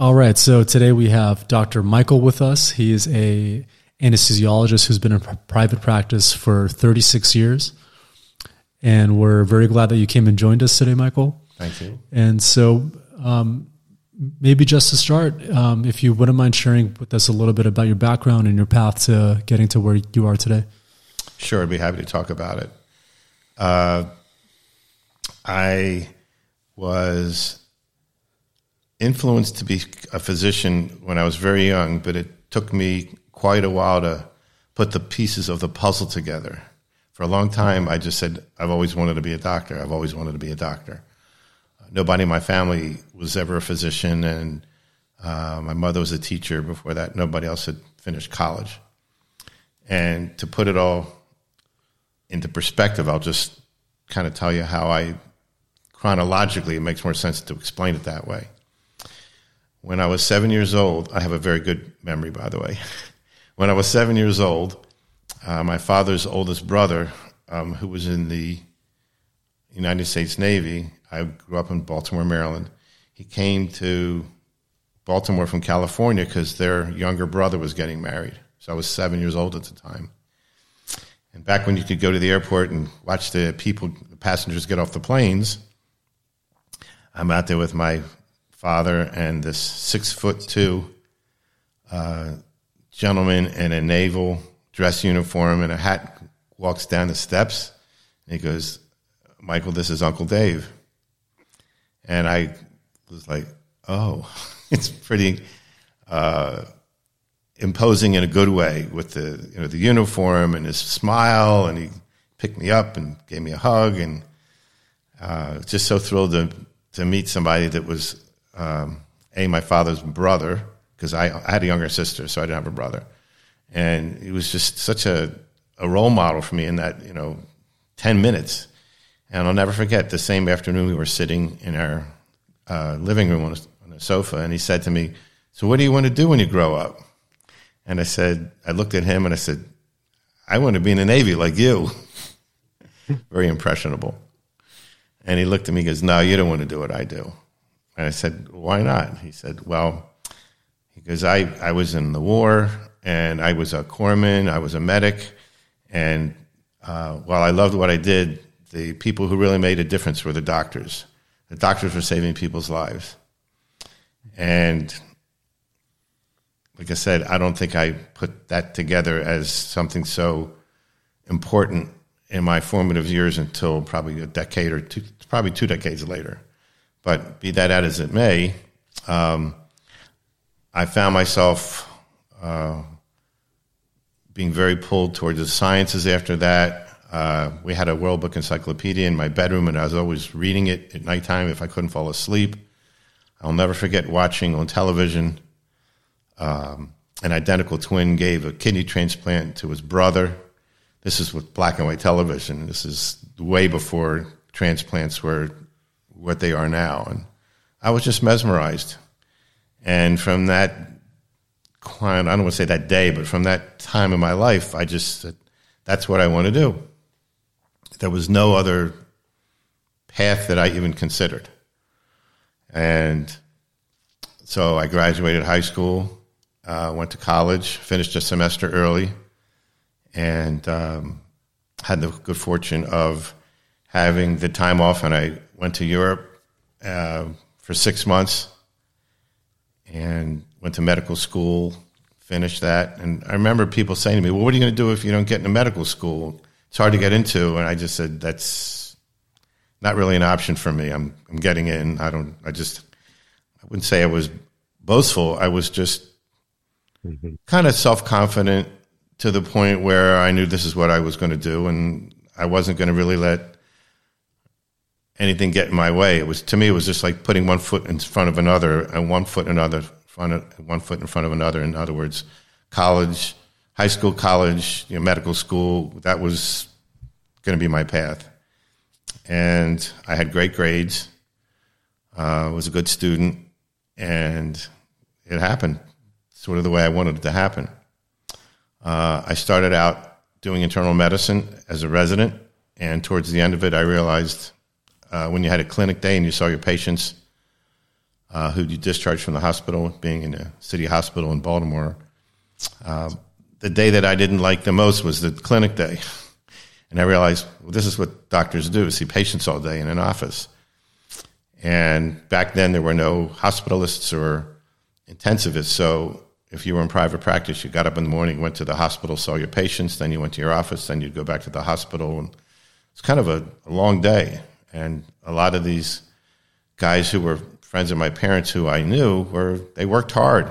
All right. So today we have Dr. Michael with us. He is an anesthesiologist who's been in private practice for 36 years. And we're very glad that you came and joined us today, Michael. Thank you. And so maybe just to start, if you wouldn't mind sharing with us a little bit about your background and your path to getting to where you are today. Sure. I'd be happy to talk about it. I was influenced to be a physician when I was very young, but it took me quite a while to put the pieces of the puzzle together. For a long time, I just said, I've always wanted to be a doctor. I've always wanted to be a doctor. Nobody in my family was ever a physician, and my mother was a teacher before that. Nobody else had finished college. And to put it all into perspective, I'll just kind of tell you how I, chronologically, it makes more sense to explain it that way. When I was 7 years old, I have a very good memory, by the way. When I was 7 years old, my father's oldest brother, who was in the United States Navy, I grew up in Baltimore, Maryland. He came to Baltimore from California because their younger brother was getting married. So I was 7 years old at the time. And back when you could go to the airport and watch the people, the passengers get off the planes, I'm out there with my father and this 6'2" gentleman in a naval dress uniform and a hat walks down the steps. And he goes, "Michael, this is Uncle Dave." And I was like, oh, it's pretty imposing in a good way with the, you know, the uniform and his smile, and he picked me up and gave me a hug, and just so thrilled to meet somebody that was my father's brother, because I had a younger sister, so I didn't have a brother, and he was just such a role model for me in that, 10 minutes. And I'll never forget, the same afternoon we were sitting in our living room on a sofa, and he said to me, "So what do you want to do when you grow up?" And I said, I looked at him and I said, "I want to be in the Navy like you." Very impressionable. And he looked at me and goes, "No, you don't want to do what I do." And I said, "Why not?" He said, "Well," he goes, I was in the war, and I was a corpsman, I was a medic, and while I loved what I did, the people who really made a difference were the doctors. The doctors were saving people's lives. And like I said, I don't think I put that together as something so important in my formative years until probably a decade or two, probably two decades later. But be that as it may, I found myself being very pulled towards the sciences after that. We had a World Book Encyclopedia in my bedroom, and I was always reading it at nighttime if I couldn't fall asleep. I'll never forget watching on television an identical twin gave a kidney transplant to his brother. This is with black and white television. This is way before transplants were what they are now. And I was just mesmerized. And from that client, I don't want to say that day, but from that time in my life, I just said, that's what I want to do. There was no other path that I even considered. And so I graduated high school, went to college, finished a semester early, and had the good fortune of having the time off. And I went to Europe for 6 months and went to medical school, finished that. And I remember people saying to me, "Well, what are you going to do if you don't get into medical school? It's hard to get into." And I just said, that's not really an option for me. I'm getting in. I wouldn't say I was boastful. I was just kind of self-confident to the point where I knew this is what I was going to do. And I wasn't going to really let anything get in my way. It was, to me, it was just like putting one foot in front of another and one foot in front of another. In other words, college, high school, college, medical school, that was going to be my path. And I had great grades, was a good student, and it happened sort of the way I wanted it to happen. I started out doing internal medicine as a resident, and towards the end of it, I realized when you had a clinic day and you saw your patients, who discharged from the hospital, being in a city hospital in Baltimore. The day that I didn't like the most was the clinic day. And I realized, well, this is what doctors do, is see patients all day in an office. And back then there were no hospitalists or intensivists. So if you were in private practice, you got up in the morning, went to the hospital, saw your patients, then you went to your office, then you'd go back to the hospital. And it's kind of a long day. And a lot of these guys who were friends of my parents who I knew, they worked hard.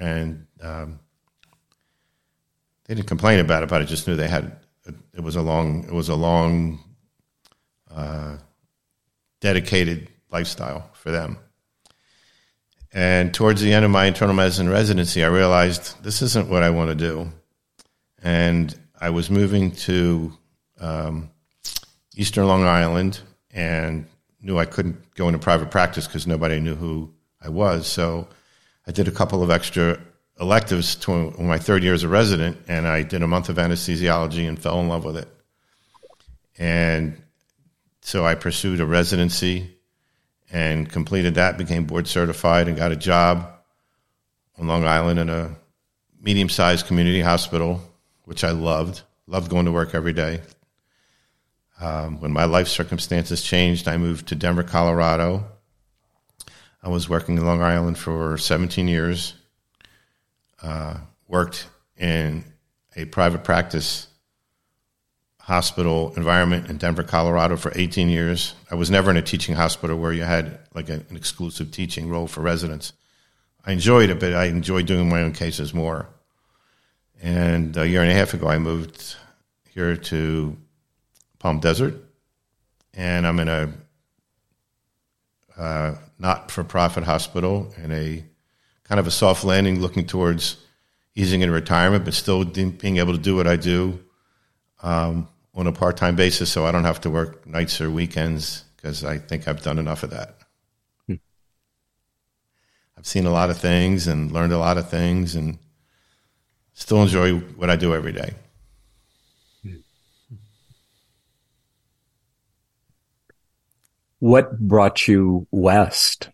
And they didn't complain about it, but I just knew they had... It was a long, dedicated lifestyle for them. And towards the end of my internal medicine residency, I realized this isn't what I want to do. And I was moving to Eastern Long Island and knew I couldn't go into private practice because nobody knew who I was. So I did a couple of extra electives to my third year as a resident, and I did a month of anesthesiology and fell in love with it. And so I pursued a residency and completed that, became board certified, and got a job on Long Island in a medium-sized community hospital, which I loved. Loved going to work every day. When my life circumstances changed, I moved to Denver, Colorado. I was working in Long Island for 17 years. Worked in a private practice hospital environment in Denver, Colorado for 18 years. I was never in a teaching hospital where you had like an exclusive teaching role for residents. I enjoyed it, but I enjoyed doing my own cases more. And a year and a half ago, I moved here to Palm Desert, and I'm in a not-for-profit hospital in a kind of a soft landing, looking towards easing into retirement, but still being able to do what I do on a part-time basis, so I don't have to work nights or weekends because I think I've done enough of that. I've seen a lot of things and learned a lot of things and still enjoy what I do every day. What brought you west?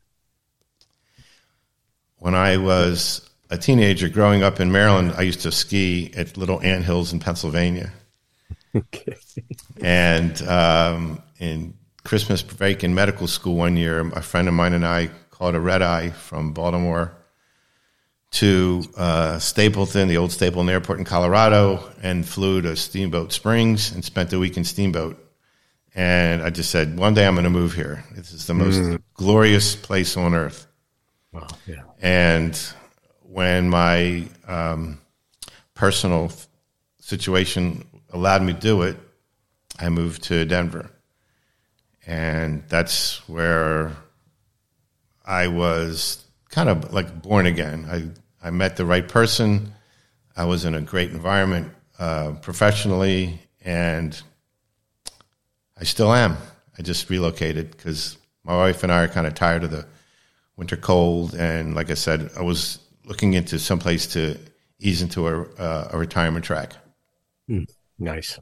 When I was a teenager growing up in Maryland, I used to ski at little anthills in Pennsylvania. Okay. And in Christmas break in medical school one year, a friend of mine and I caught a red eye from Baltimore to Stapleton, the old Stapleton Airport in Colorado, and flew to Steamboat Springs and spent the week in Steamboat. And I just said, one day I'm going to move here. This is the most glorious place on earth. Wow, yeah. And when my personal situation allowed me to do it, I moved to Denver. And that's where I was kind of like born again. I met the right person. I was in a great environment professionally, and I still am. I just relocated because my wife and I are kind of tired of the winter cold, and like I said, I was looking into someplace to ease into a retirement track. Nice.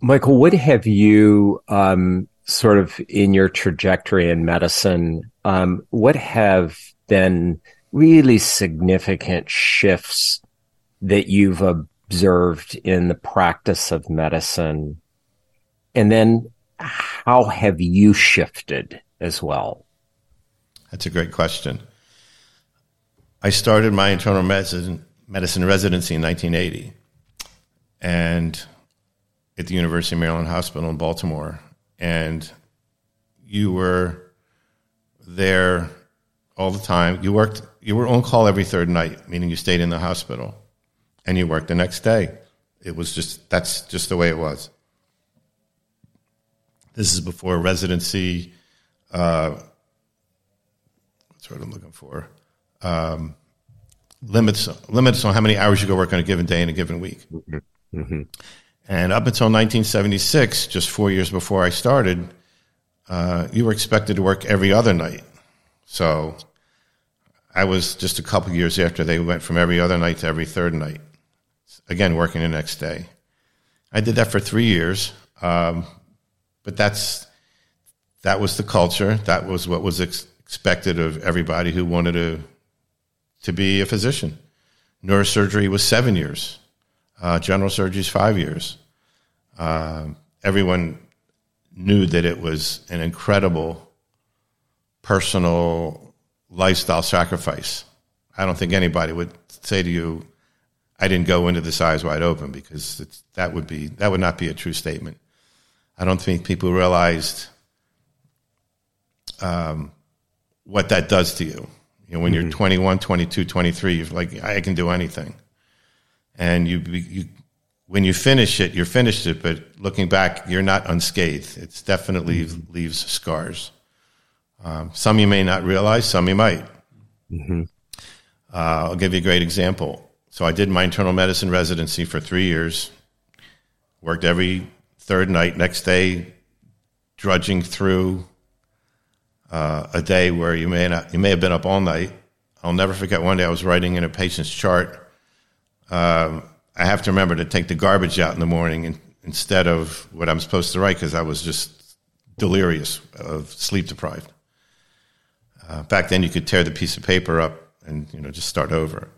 Michael, what have you sort of in your trajectory in medicine, what have been really significant shifts that you've observed in the practice of medicine? And then how have you shifted as well? That's a great question. I started my internal medicine residency in 1980 and at the University of Maryland Hospital in Baltimore. And you were there all the time. You were on call every third night, meaning you stayed in the hospital and you worked the next day. That's just the way it was. This is before residency, that's what I'm looking for, limits on how many hours you go work on a given day in a given week. Mm-hmm. And up until 1976, just 4 years before I started, you were expected to work every other night. So I was just a couple years after they went from every other night to every third night, again, working the next day. I did that for 3 years. But that's that was the culture. That was what was expected of everybody who wanted to be a physician. Neurosurgery was 7 years. General surgery is 5 years. Everyone knew that it was an incredible personal lifestyle sacrifice. I don't think anybody would say to you, I didn't go into this eyes wide open, because that would not be a true statement. I don't think people realized what that does to you. You know, when you're 21, 22, 23, you're like, I can do anything. And you when you finish it, you're finished it, but looking back, you're not unscathed. It's definitely leaves scars. Some you may not realize, some you might. Mm-hmm. I'll give you a great example. So I did my internal medicine residency for 3 years, worked every third night, next day, drudging through a day where you may have been up all night. I'll never forget one day I was writing in a patient's chart. I have to remember to take the garbage out in the morning instead of what I'm supposed to write, because I was just delirious of sleep deprived. Back then you could tear the piece of paper up and, just start over.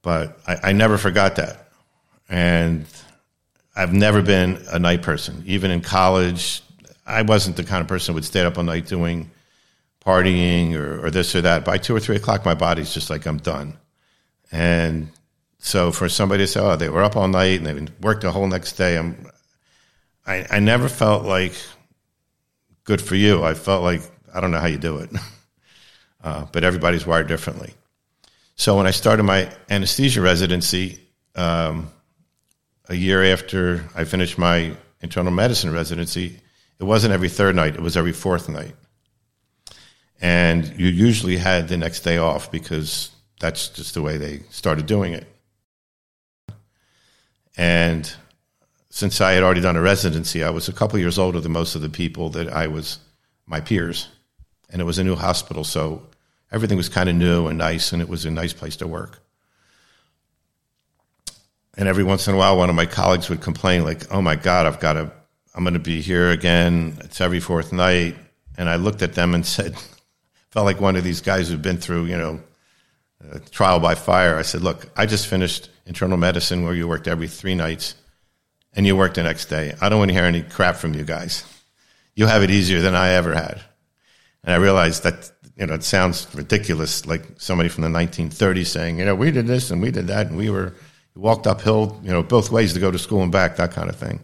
But I never forgot that. And I've never been a night person. Even in college, I wasn't the kind of person who would stay up all night doing partying or this or that. By 2 or 3 o'clock, my body's just like, I'm done. And so for somebody to say, oh, they were up all night and they worked the whole next day. I never felt like good for you. I felt like, I don't know how you do it. But everybody's wired differently. So when I started my anesthesia residency, a year after I finished my internal medicine residency, it wasn't every third night, it was every fourth night. And you usually had the next day off, because that's just the way they started doing it. And since I had already done a residency, I was a couple years older than most of the people that my peers. And it was a new hospital, so everything was kind of new and nice, and it was a nice place to work. And every once in a while, one of my colleagues would complain, like, oh, my God, I'm going to be here again. It's every fourth night. And I looked at them and said, felt like one of these guys who've been through, trial by fire. I said, look, I just finished internal medicine where you worked every 3 nights, and you worked the next day. I don't want to hear any crap from you guys. You have it easier than I ever had. And I realized that, it sounds ridiculous, like somebody from the 1930s saying, we did this and we did that, and we walked uphill, both ways to go to school and back, that kind of thing.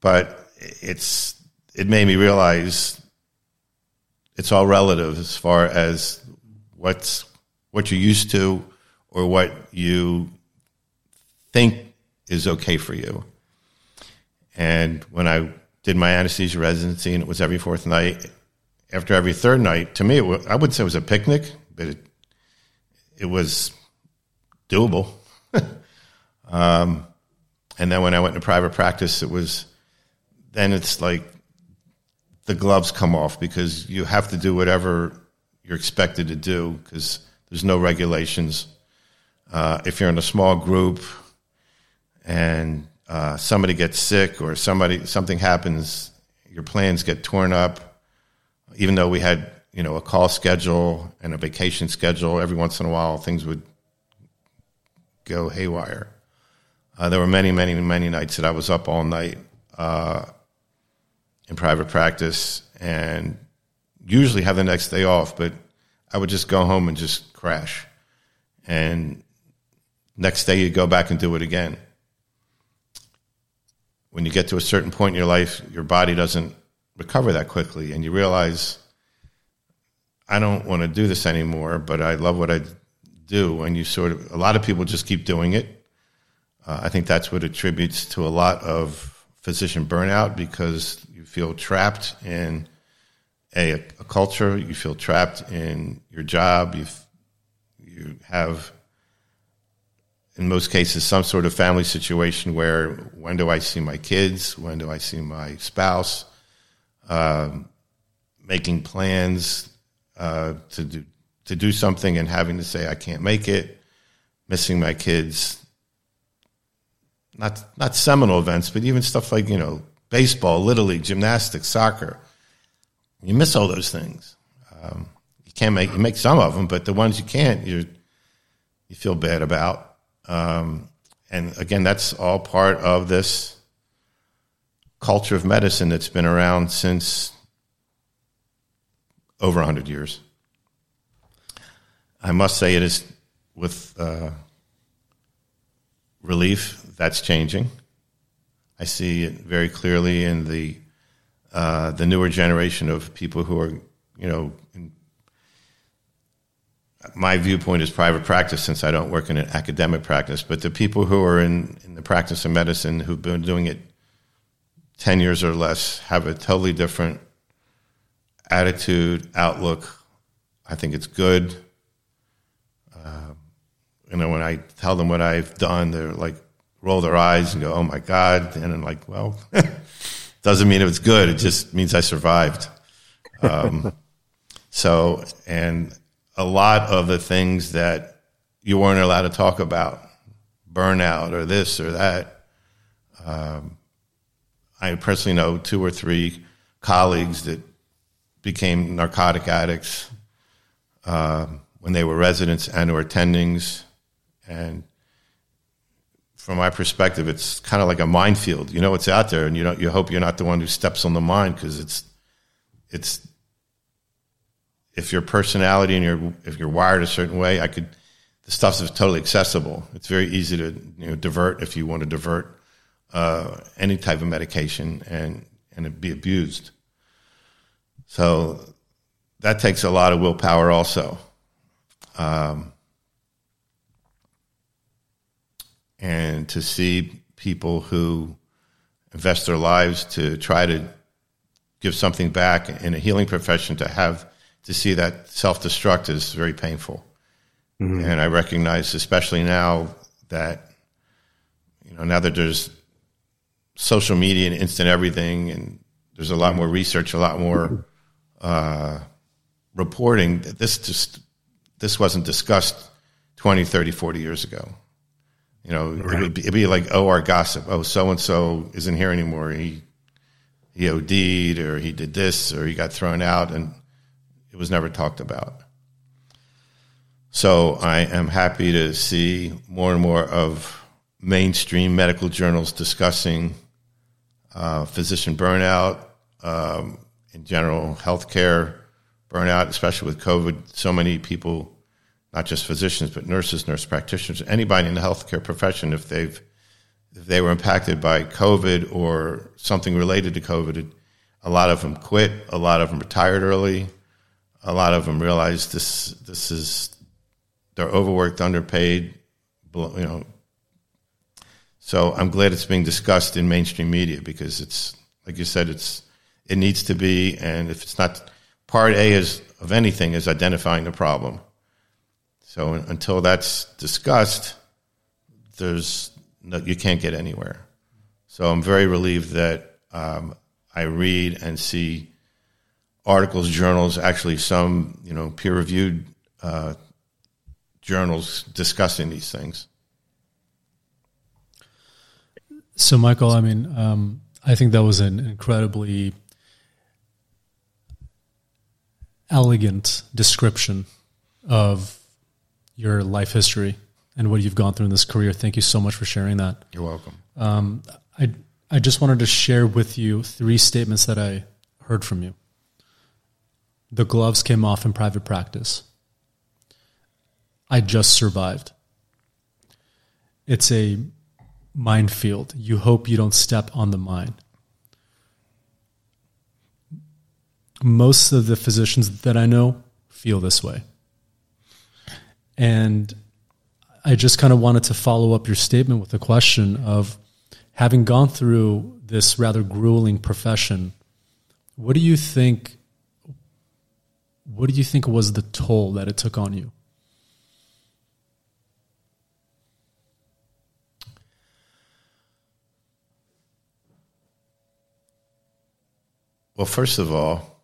But it made me realize it's all relative as far as what you're used to or what you think is okay for you. And when I did my anesthesia residency, and it was every fourth night, after every third night, to me, I wouldn't say it was a picnic, but it was doable. And then when I went to private practice, then it's like the gloves come off, because you have to do whatever you're expected to do, because there's no regulations. If you're in a small group and somebody gets sick or something happens, your plans get torn up. Even though we had, a call schedule and a vacation schedule, every once in a while things would go haywire. There were many, many, many nights that I was up all night in private practice, and usually have the next day off, but I would just go home and just crash. And next day you go back and do it again. When you get to a certain point in your life, your body doesn't recover that quickly, and you realize, I don't want to do this anymore, but I love what I do. And a lot of people just keep doing it. I think that's what attributes to a lot of physician burnout, because you feel trapped in a culture, you feel trapped in your job, you have, in most cases, some sort of family situation where, when do I see my kids? When do I see my spouse? Making plans to do something and having to say, I can't make it, missing my kids, not seminal events, but even stuff like, baseball, Little League, gymnastics, soccer, you miss all those things. You can't make some of them, but the ones you can't, you feel bad about. And again, that's all part of this culture of medicine that's been around since over 100 years. I must say it is with relief that's changing. I see it very clearly in the newer generation of people who are, my viewpoint is private practice since I don't work in an academic practice, but the people who are in the practice of medicine who've been doing it 10 years or less have a totally different attitude, outlook. I think it's good. When I tell them what I've done, they're like, roll their eyes and go, oh my God. And I'm like, well, doesn't mean it was good. It just means I survived. And a lot of the things that you weren't allowed to talk about, burnout or this or that. I personally know 2 or 3 colleagues that became narcotic addicts when they were residents and or attendings. And from my perspective, it's kind of like a minefield. You know it's out there, and you hope you're not the one who steps on the mine, because it's if your personality and if you're wired a certain way, the stuff's totally accessible. It's very easy to divert if you want to divert any type of medication and it be abused. So that takes a lot of willpower also. And to see people who invest their lives to try to give something back in a healing profession, to see that self-destruct is very painful. Mm-hmm. And I recognize, especially now that, now that there's social media and instant everything, and there's a lot more research, a lot more reporting, that this wasn't discussed 20, 30, 40 years ago. Right. It'd be like, oh, our gossip. Oh, so-and-so isn't here anymore. He OD'd, or he did this, or he got thrown out, and it was never talked about. So I am happy to see more and more of mainstream medical journals discussing physician burnout, in general healthcare burnout, especially with COVID. So many people, not just physicians, but nurses, nurse practitioners, anybody in the healthcare profession, if they were impacted by COVID or something related to COVID, a lot of them quit, a lot of them retired early, a lot of them realized this is, they're overworked, underpaid, So I'm glad it's being discussed in mainstream media, because it's, like you said, it needs to be, and if it's not, part A of anything is identifying the problem. So until that's discussed, you can't get anywhere. So I'm very relieved that I read and see articles, journals, actually some peer-reviewed journals discussing these things. So, Michael, I think that was an incredibly elegant description of your life history and what you've gone through in this career. Thank you so much for sharing that. You're welcome. I just wanted to share with you 3 statements that I heard from you. The gloves came off in private practice. I just survived. It's a minefield. You hope you don't step on the mine. Most of the physicians that I know feel this way. And I just kind of wanted to follow up your statement with the question of, having gone through this rather grueling profession, what do you think was the toll that it took on you? Well, first of all,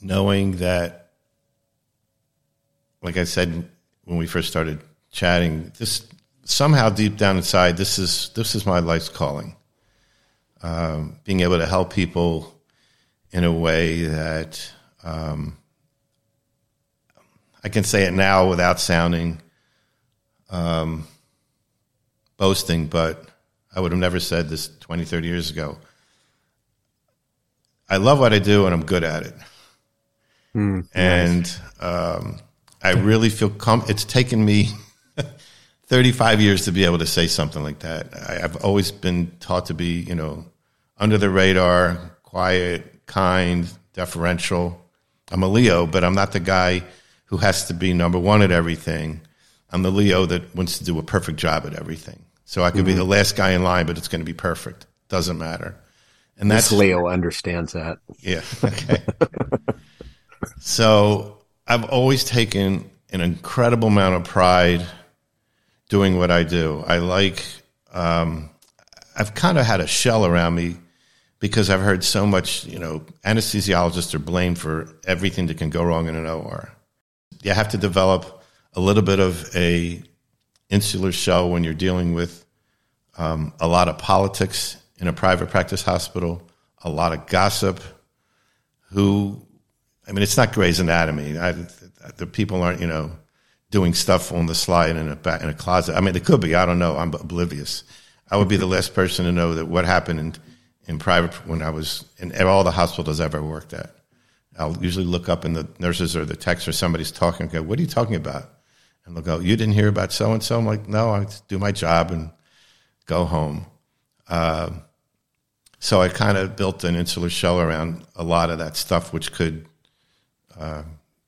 knowing that, like I said when we first started chatting, this somehow deep down inside, this is my life's calling. Being able to help people in a way that I can say it now without sounding boasting, but I would have never said this 20, 30 years ago. I love what I do and I'm good at it. Mm, and nice. I really feel it's taken me 35 years to be able to say something like that. I've always been taught to be, you know, under the radar, quiet, kind, deferential. I'm a Leo, but I'm not the guy who has to be number one at everything. I'm the Leo that wants to do a perfect job at everything. So I could be the last guy in line, but it's going to be perfect. Doesn't matter. And that's this Leo understands that. Yeah. Okay. So I've always taken an incredible amount of pride doing what I do. I like, I've kind of had a shell around me because I've heard so much, you know, anesthesiologists are blamed for everything that can go wrong in an OR. You have to develop a little bit of a insular shell when you're dealing with a lot of politics in a private practice hospital, a lot of gossip. I mean, it's not Grey's Anatomy. The people aren't, you know, doing stuff on the slide in a closet. I mean, they could be. I don't know. I'm oblivious. I would be the last person to know that what happened in private when I was in all the hospitals I've ever worked at. I'll usually look up and the nurses or the techs or somebody's talking. I go, what are you talking about? And they'll go, you didn't hear about so-and-so? I'm like, no, I do my job and go home. So I kind of built an insular shell around a lot of that stuff, which could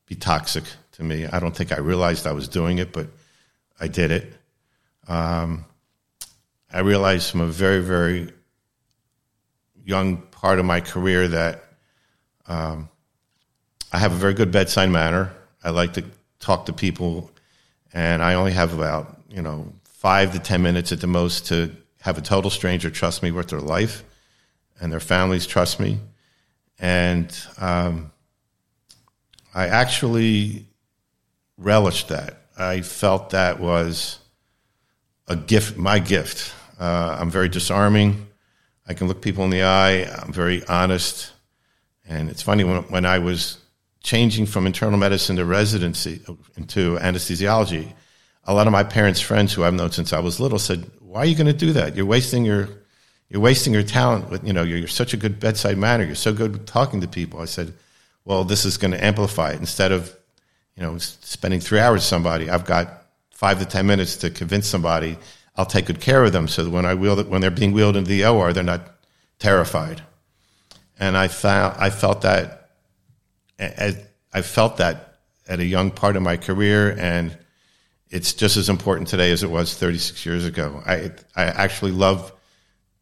be toxic to me. I don't think I realized I was doing it, but I did it. I realized from a very, very young part of my career that I have a very good bedside manner. I like to talk to people, and I only have about, you know, 5 to 10 minutes at the most to have a total stranger trust me with their life, and their families trust me. And I actually relished that. I felt that was a gift, my gift. I'm very disarming. I can look people in the eye. I'm very honest. And it's funny, when I was changing from internal medicine to residency, into anesthesiology, a lot of my parents' friends who I've known since I was little said, why are you going to do that? You're wasting your talent with, you know, you're such a good bedside manner. You're so good at talking to people. I said, well, this is going to amplify it. Instead of, you know, spending 3 hours with somebody, I've got 5 to 10 minutes to convince somebody I'll take good care of them so that when they're being wheeled into the OR, they're not terrified. And I felt that at a young part of my career, and it's just as important today as it was 36 years ago. I actually love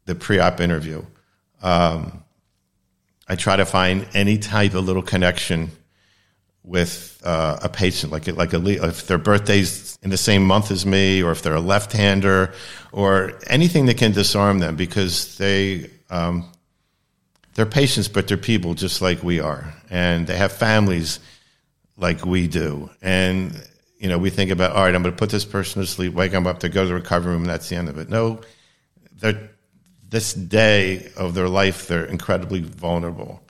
the pre-op interview. I try to find any type of little connection with a patient, if their birthday's in the same month as me, or if they're a left-hander, or anything that can disarm them, because they're patients, but they're people just like we are, and they have families like we do. And, you know, we think about, all right, I'm going to put this person to sleep, wake them up, they go to the recovery room, and that's the end of it. No, this day of their life, they're incredibly vulnerable.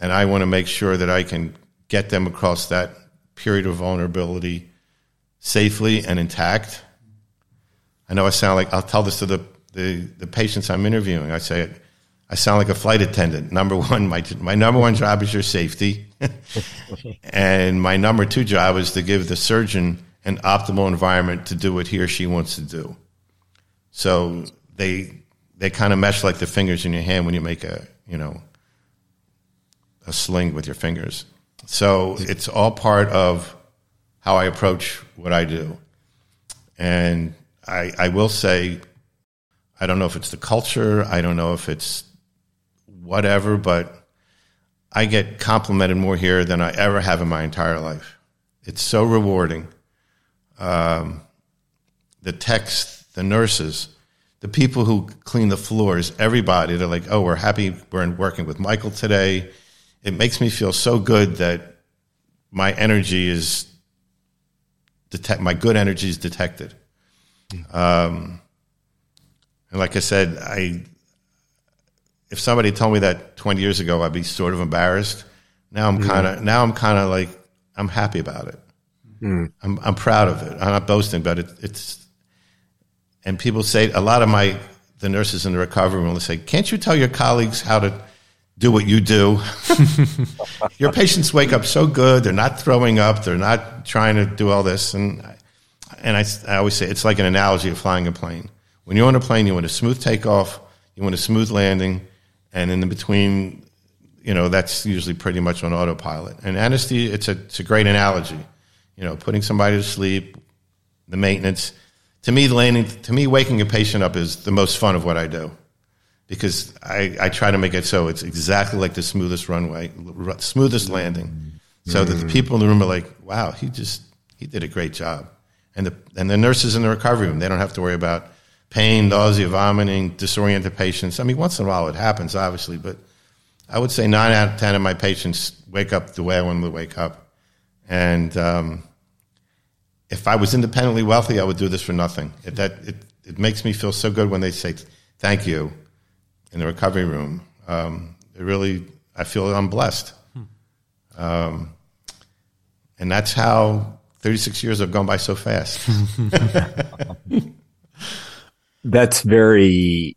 And I want to make sure that I can get them across that period of vulnerability safely and intact. I know I sound like, I'll tell this to the patients I'm interviewing. I say, I sound like a flight attendant. Number one, my number one job is your safety. And my number two job is to give the surgeon an optimal environment to do what he or she wants to do. So they kind of mesh like the fingers in your hand when you make a sling with your fingers. So it's all part of how I approach what I do. And I will say, I don't know if it's the culture, I don't know if it's whatever, but I get complimented more here than I ever have in my entire life. It's so rewarding. The techs, the nurses, the people who clean the floors, everybody, they're like, oh, we're happy we're working with Michael today. It makes me feel so good that my energy is my good energy is detected. And like I said, if somebody told me that 20 years ago, I'd be sort of embarrassed. Now I'm kind of, like, I'm happy about it. Mm. I'm proud of it. I'm not boasting, but it's, and people say, a lot of the nurses in the recovery room will say, can't you tell your colleagues how to do what you do? Your patients wake up so good. They're not throwing up. They're not trying to do all this. And I always say, it's like an analogy of flying a plane. When you're on a plane, you want a smooth takeoff, you want a smooth landing, and in between, that's usually pretty much on autopilot. And anesthesia, it's a great analogy. Putting somebody to sleep, the maintenance. To me, waking a patient up is the most fun of what I do, because I try to make it so it's exactly like the smoothest runway, smoothest landing, so that the people in the room are like, wow, he did a great job. And the nurses in the recovery room, they don't have to worry about pain, nausea, vomiting, disoriented patients. I mean, once in a while it happens, obviously, but I would say 9 out of 10 of my patients wake up the way I want them to wake up. And if I was independently wealthy, I would do this for nothing. It makes me feel so good when they say thank you in the recovery room. I feel I'm blessed. And that's how 36 years have gone by so fast. That's very,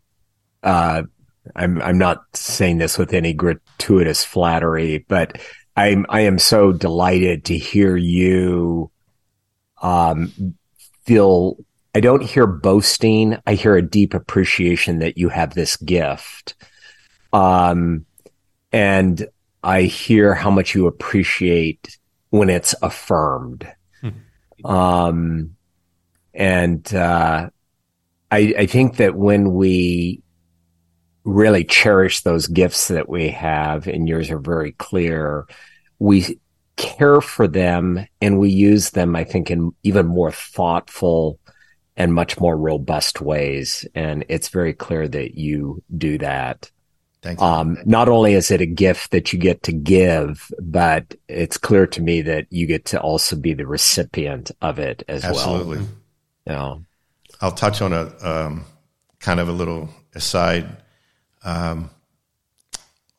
I'm not saying this with any gratuitous flattery, but I am so delighted to hear you feel, I don't hear boasting. I hear a deep appreciation that you have this gift. And I hear how much you appreciate when it's affirmed. I think that when we really cherish those gifts that we have, and yours are very clear, we care for them and we use them, I think, in even more thoughtful and much more robust ways. And it's very clear that you do that. Thank you. Not only is it a gift that you get to give, but it's clear to me that you get to also be the recipient of it as Absolutely. Well. Absolutely. Yeah. I'll touch on a kind of a little aside. On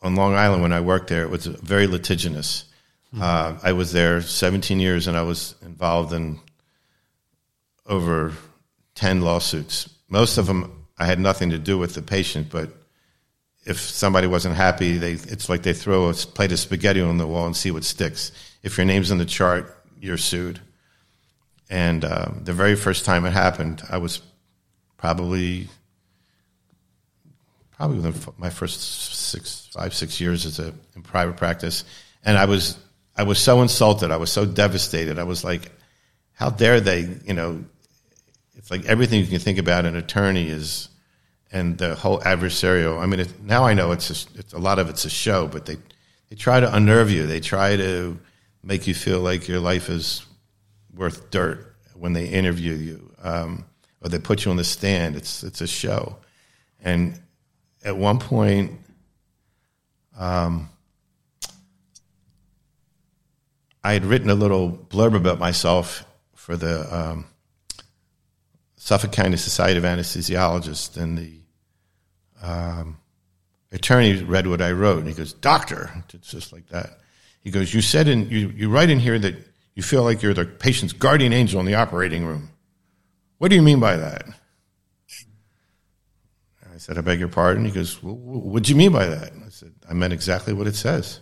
Long Island, when I worked there, it was very litigious. I was there 17 years, and I was involved in over 10 lawsuits. Most of them, I had nothing to do with the patient, but if somebody wasn't happy, it's like they throw a plate of spaghetti on the wall and see what sticks. If your name's on the chart, you're sued. And the very first time it happened, I was probably within my first 5, 6 years in private practice, and I was so insulted. I was so devastated. I was like, "How dare they?" It's like everything you can think about an attorney is, and the whole adversarial. I mean, now I know it's a lot of it's a show, but they try to unnerve you. They try to make you feel like your life is worth dirt when they interview you, or they put you on the stand. It's a show. And at one point, I had written a little blurb about myself for the Suffolk County Society of Anesthesiologists, and the attorney read what I wrote, and he goes, "Doctor," it's just like that. He goes, "You said you write in here that you feel like you're the patient's guardian angel in the operating room. What do you mean by that?" I said, "I beg your pardon." He goes, "Well, what do you mean by that?" And I said, "I meant exactly what it says.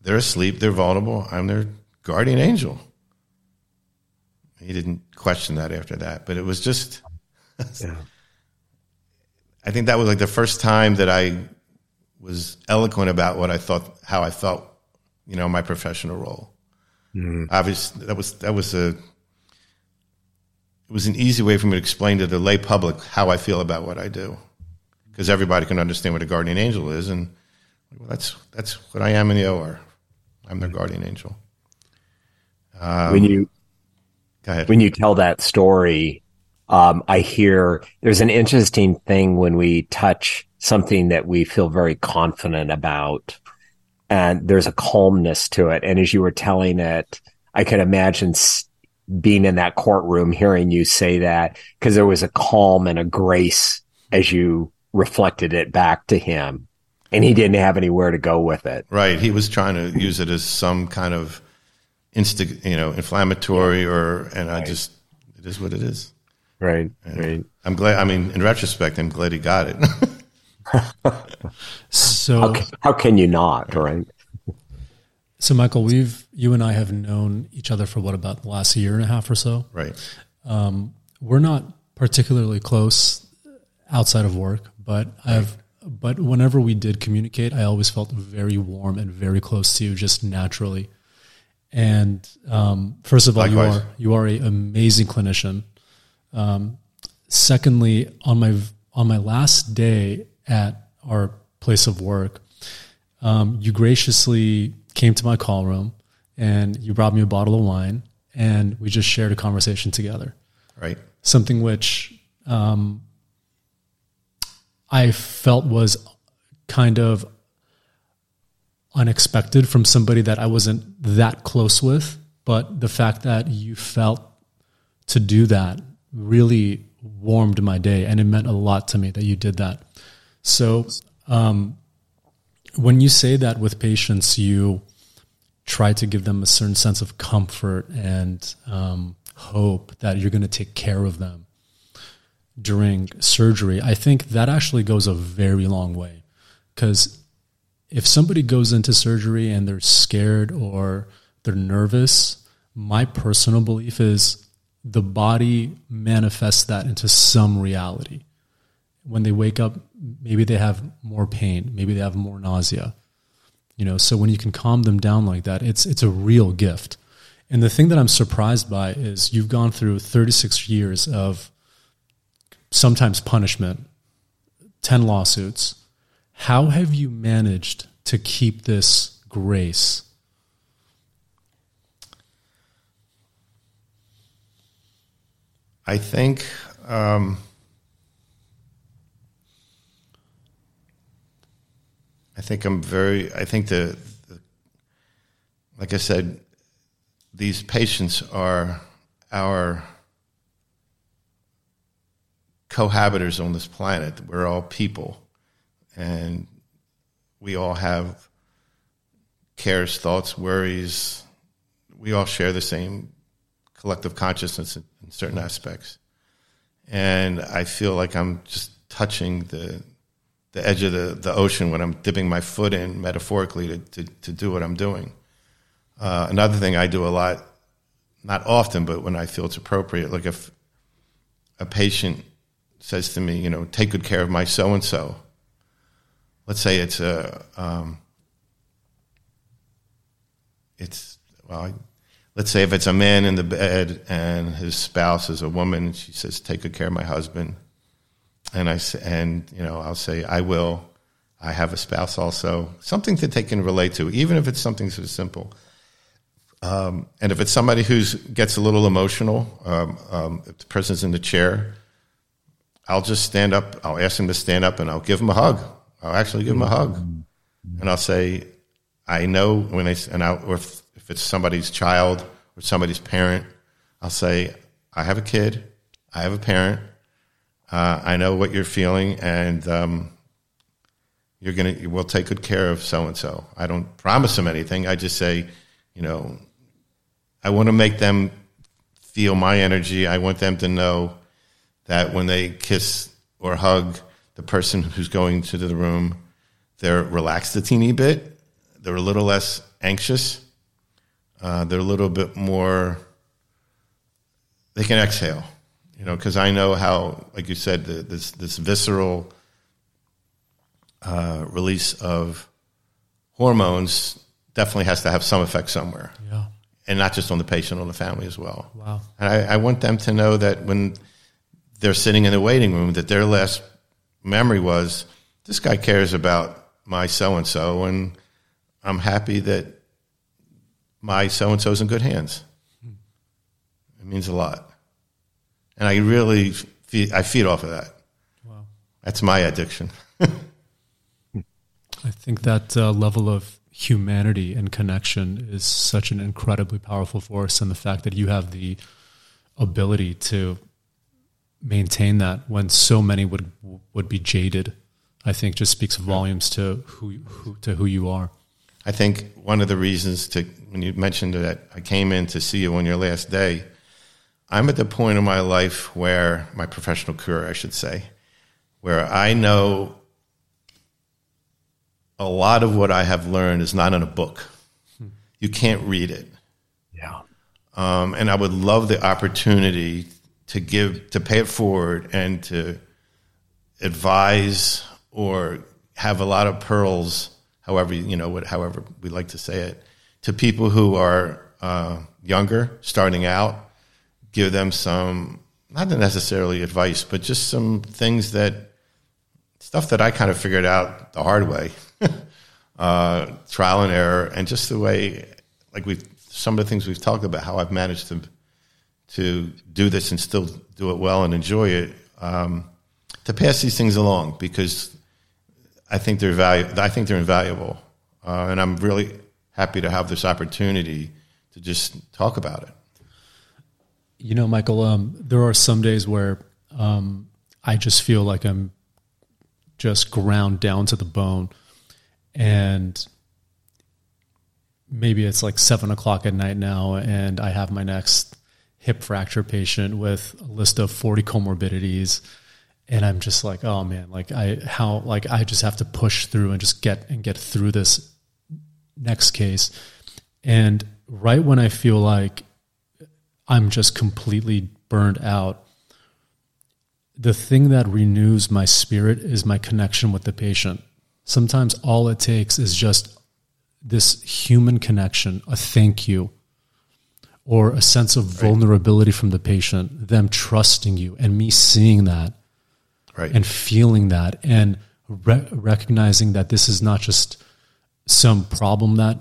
They're asleep. They're vulnerable. I'm their guardian angel." He didn't question that after that, but it was just, yeah. I think that was like the first time that I was eloquent about what I thought, how I felt, my professional role. Obviously, it was an easy way for me to explain to the lay public how I feel about what I do, because everybody can understand what a guardian angel is, and that's what I am in the OR. I'm their guardian angel. When you tell that story, I hear there's an interesting thing when we touch something that we feel very confident about. And there's a calmness to it. And as you were telling it, I could imagine being in that courtroom, hearing you say that, because there was a calm and a grace as you reflected it back to him, and he didn't have anywhere to go with it. Right. He was trying to use it as some kind of inflammatory I just, it is what it is. Right. And right. I'm glad. I mean, in retrospect, I'm glad he got it. So how can you not? Right. So Michael, you and I have known each other for the last year and a half or so. Right. We're not particularly close outside of work, but but whenever we did communicate, I always felt very warm and very close to you, just naturally. And first of all, likewise, you are an amazing clinician. Secondly, on my last day at our place of work, you graciously came to my call room and you brought me a bottle of wine and we just shared a conversation together. Right. Something which I felt was kind of unexpected from somebody that I wasn't that close with, but the fact that you felt to do that really warmed my day, and it meant a lot to me that you did that. So when you say that with patients, you try to give them a certain sense of comfort and hope that you're going to take care of them during surgery. I think that actually goes a very long way, because if somebody goes into surgery and they're scared or they're nervous, my personal belief is the body manifests that into some reality. When they wake up, maybe they have more pain, maybe they have more nausea. So when you can calm them down like that, it's a real gift. And the thing that I'm surprised by is you've gone through 36 years of sometimes punishment, 10 lawsuits. How have you managed to keep this grace? I think like I said, these patients are our cohabitors on this planet. We're all people, and we all have cares, thoughts, worries. We all share the same collective consciousness in certain aspects. And I feel like I'm just touching the edge of the ocean when I'm dipping my foot in, metaphorically, to do what I'm doing. Another thing I do a lot, not often, but when I feel it's appropriate, like if a patient says to me, take good care of my so-and-so. Let's say let's say if it's a man in the bed and his spouse is a woman, and she says, "Take good care of my husband," and I'll say, "I will. I have a spouse also." Something that they can relate to, even if it's something so simple. And if it's somebody who gets a little emotional, if the person's in the chair, I'll just stand up. I'll ask them to stand up, and I'll give them a hug. I'll actually give them a hug, and I'll say, "I know when they," and If it's somebody's child or somebody's parent, I'll say, "I have a kid, I have a parent, I know what you're feeling, and we'll take good care of so-and-so." I don't promise them anything. I just say, I want to make them feel my energy. I want them to know that when they kiss or hug the person who's going to the room, they're relaxed a teeny bit, they're a little less anxious, they're a little bit more, they can exhale, because I know how, like you said, this visceral release of hormones definitely has to have some effect somewhere. Yeah. And not just on the patient, on the family as well. Wow. And I want them to know that when they're sitting in the waiting room, that their last memory was, this guy cares about my so-and-so, and I'm happy that my so-and-so's in good hands. It means a lot. And I really feed off of that. Wow. That's my addiction. I think that level of humanity and connection is such an incredibly powerful force, and the fact that you have the ability to maintain that when so many would be jaded I think just speaks volumes to who you are. I think one of the reasons when you mentioned that I came in to see you on your last day, I'm at the point in my life where, my professional career, I should say, where I know a lot of what I have learned is not in a book. You can't read it. Yeah. And I would love the opportunity to pay it forward and to advise or have a lot of pearls, however we like to say it, to people who are younger, starting out, give them some, not necessarily advice, but just some things stuff that I kind of figured out the hard way, trial and error, and just the way, like some of the things we've talked about, how I've managed to do this and still do it well and enjoy it, to pass these things along, because I think they're invaluable, and I'm really happy to have this opportunity to just talk about it. You know, Michael, there are some days where I just feel like I'm just ground down to the bone, and maybe it's like 7:00 at night now, and I have my next hip fracture patient with a list of 40 comorbidities. And I'm just like, oh man, I just have to push through and just get through this next case. And right when I feel like I'm just completely burned out, the thing that renews my spirit is my connection with the patient. Sometimes all it takes is just this human connection, a thank you, or a sense of vulnerability from the patient, them trusting you, and me seeing that. Right. And feeling that, and recognizing that this is not just some problem that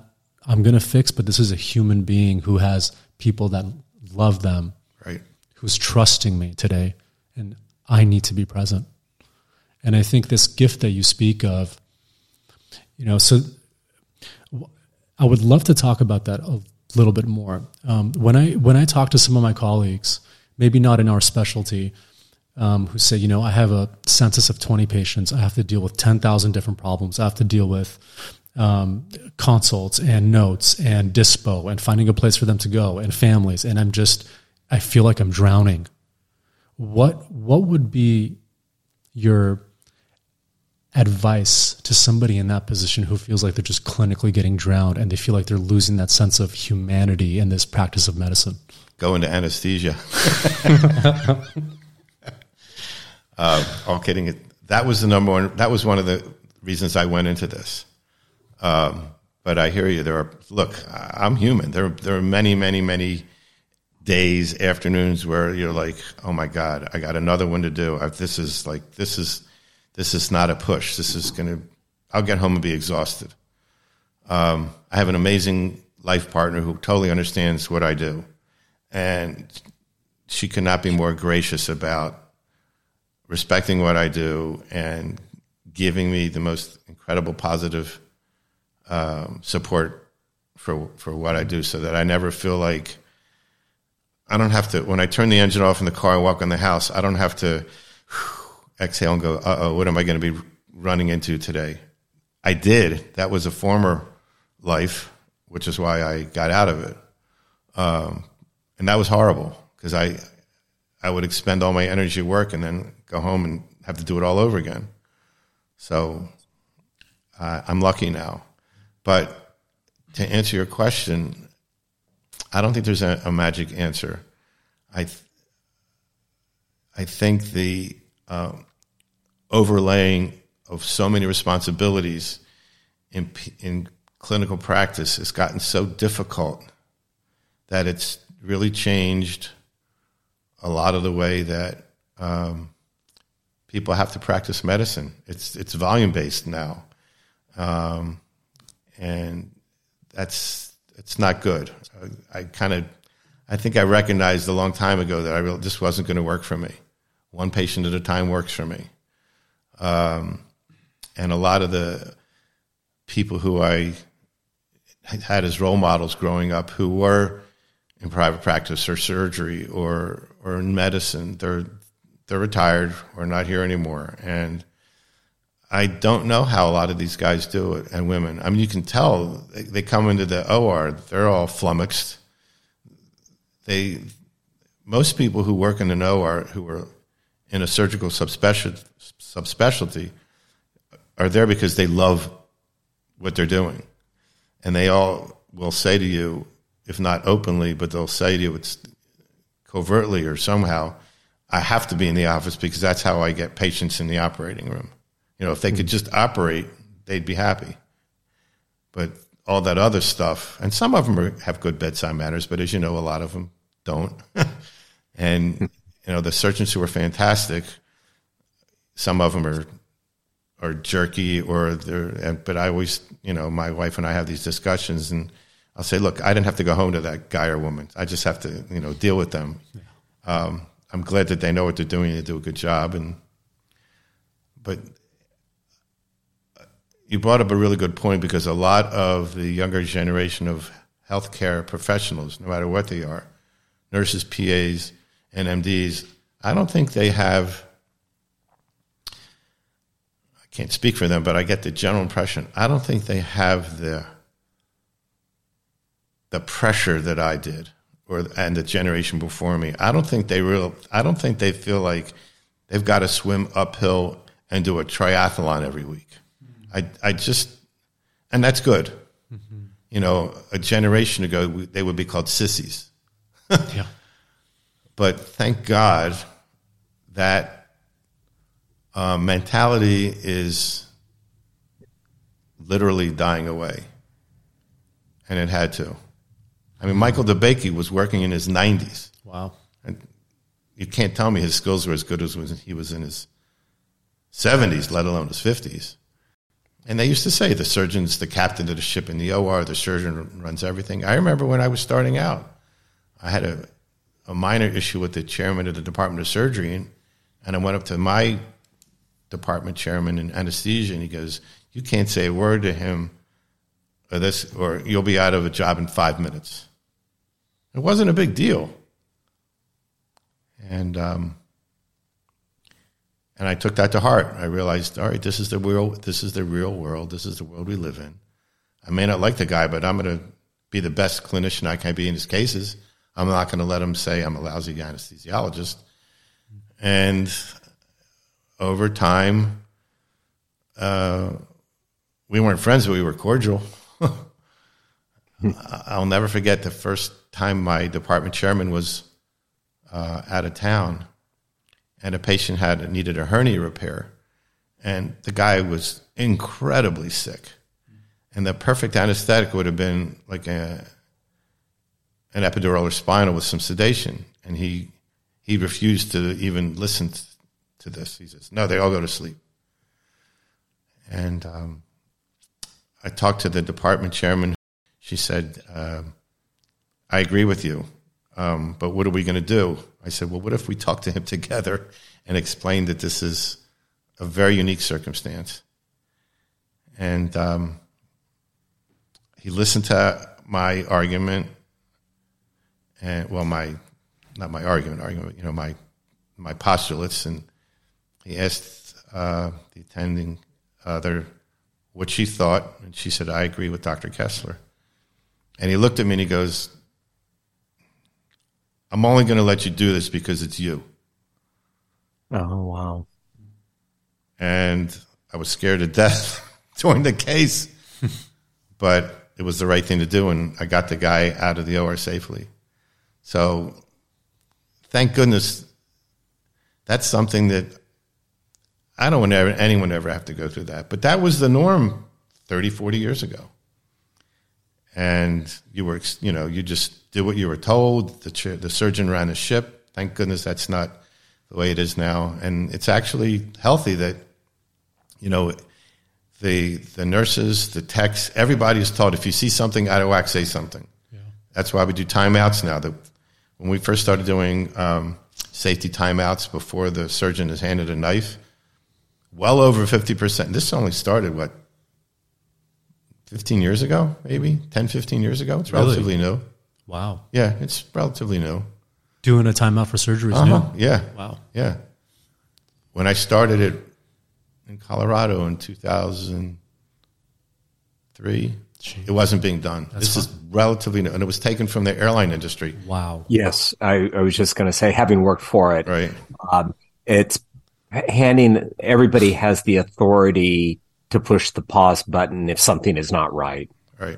I'm going to fix, but this is a human being who has people that love them, right, who's trusting me today, and I need to be present. And I think this gift that you speak of, so I would love to talk about that a little bit more. When I talk to some of my colleagues, maybe not in our specialty, who say, I have a census of 20 patients. I have to deal with 10,000 different problems. I have to deal with consults and notes and dispo and finding a place for them to go and families. And I feel like I'm drowning. What would be your advice to somebody in that position who feels like they're just clinically getting drowned and they feel like they're losing that sense of humanity in this practice of medicine? Go into anesthesia. All kidding. That was the number one. That was one of the reasons I went into this. But I hear you. I'm human. There are many, many, many days, afternoons where you're like, oh my God, I got another one to do. This is not a push. I'll get home and be exhausted. I have an amazing life partner who totally understands what I do, and she could not be more gracious about respecting what I do and giving me the most incredible positive support for what I do, so that I never feel like I don't have to, when I turn the engine off in the car and walk in the house, I don't have to exhale and go, uh-oh, what am I going to be running into today? I did. That was a former life, which is why I got out of it. And that was horrible, because I would expend all my energy work and then go home and have to do it all over again. So I'm lucky now. But to answer your question, I don't think there's a magic answer. I think the overlaying of so many responsibilities in clinical practice has gotten so difficult that it's really changed a lot of the way that people have to practice medicine. It's volume based now, and it's not good. I think I recognized a long time ago that this wasn't going to work for me. One patient at a time works for me, and a lot of the people who I had as role models growing up, who were in private practice or surgery or in medicine, they're retired or not here anymore. And I don't know how a lot of these guys do it, and women. I mean, you can tell they come into the OR, they're all flummoxed. Most people who work in an OR who are in a surgical subspecialty are there because they love what they're doing. And they all will say to you, if not openly, but they'll say to you it's covertly or somehow, I have to be in the office because that's how I get patients in the operating room. You know, if they could just operate, they'd be happy. But all that other stuff, and some of them have good bedside manners, but as you know, a lot of them don't. And, you know, the surgeons who are fantastic, some of them are jerky or but I always, you know, my wife and I have these discussions and I'll say, look, I didn't have to go home to that guy or woman. I just have to, you know, deal with them. I'm glad that they know what they're doing and they do a good job. But you brought up a really good point because a lot of the younger generation of healthcare professionals, no matter what they are, nurses, PAs, and MDs, I don't think they have, I can't speak for them, but I get the general impression, I don't think they have the pressure that I did and the generation before me. I don't think they feel like they've got to swim uphill and do a triathlon every week. And that's good. Mm-hmm. You know, a generation ago, they would be called sissies. Yeah. But thank God that mentality is literally dying away. And it had to. I mean, Michael DeBakey was working in his 90s. Wow. And you can't tell me his skills were as good as when he was in his 70s, let alone his 50s. And they used to say the surgeon's the captain of the ship in the OR, the surgeon runs everything. I remember when I was starting out, I had a minor issue with the chairman of the Department of Surgery, and I went up to my department chairman in anesthesia, and he goes, you can't say a word to him or you'll be out of a job in 5 minutes. It wasn't a big deal. And I took that to heart. I realized, all right, this is the real world. This is the world we live in. I may not like the guy, but I'm going to be the best clinician I can be in his cases. I'm not going to let him say I'm a lousy anesthesiologist. And over time, we weren't friends, but we were cordial. I'll never forget the first time my department chairman was out of town. And a patient needed a hernia repair, and the guy was incredibly sick. And the perfect anesthetic would have been like an epidural or spinal with some sedation. And he refused to even listen to this. He says, "No, they all go to sleep." And I talked to the department chairman. She said, "I agree with you, but what are we going to do?" I said, well, what if we talk to him together and explain that this is a very unique circumstance? And he listened to my argument, and my postulates, and he asked the attending what she thought, and she said, I agree with Dr. Kessler. And he looked at me and he goes, I'm only going to let you do this because it's you. Oh, wow. And I was scared to death during the case, but it was the right thing to do, and I got the guy out of the OR safely. So thank goodness that's something that I don't want anyone ever have to go through that, but that was the norm 30, 40 years ago. And you just did what you were told. The surgeon ran the ship. Thank goodness that's not the way it is now. And it's actually healthy that, you know, the nurses, the techs, everybody is taught, if you see something out of whack, say something. Yeah. That's why we do timeouts now. When we first started doing safety timeouts before the surgeon is handed a knife, well over 50%. This only started, 15 years ago, maybe 10, 15 years ago. It's relatively new. Wow. Yeah. It's relatively new. Doing a timeout for surgery is new. Yeah. Wow. Yeah. When I started it, in Colorado in 2003. Jeez. It wasn't being done. This is relatively new, and it was taken from the airline industry. Wow. Yes, I was just going to say, having worked for it, right? It's handing, everybody has the authority to push the pause button if something is not right. Right.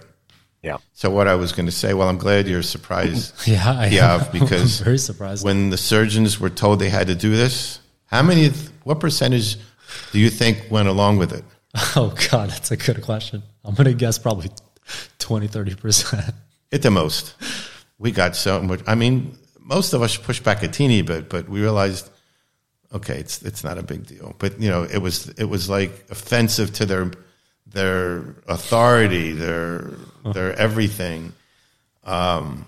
Yeah. So what I was going to say, well, I'm glad you're surprised. Yeah, because I'm very surprised. When the surgeons were told they had to do this, what percentage do you think went along with it? Oh, God, that's a good question. I'm going to guess probably 20, 30%. At the most. We got so much. I mean, most of us pushed back a teeny bit, but we realized, okay, it's not a big deal. But, you know, it was like offensive to their authority, their everything. Some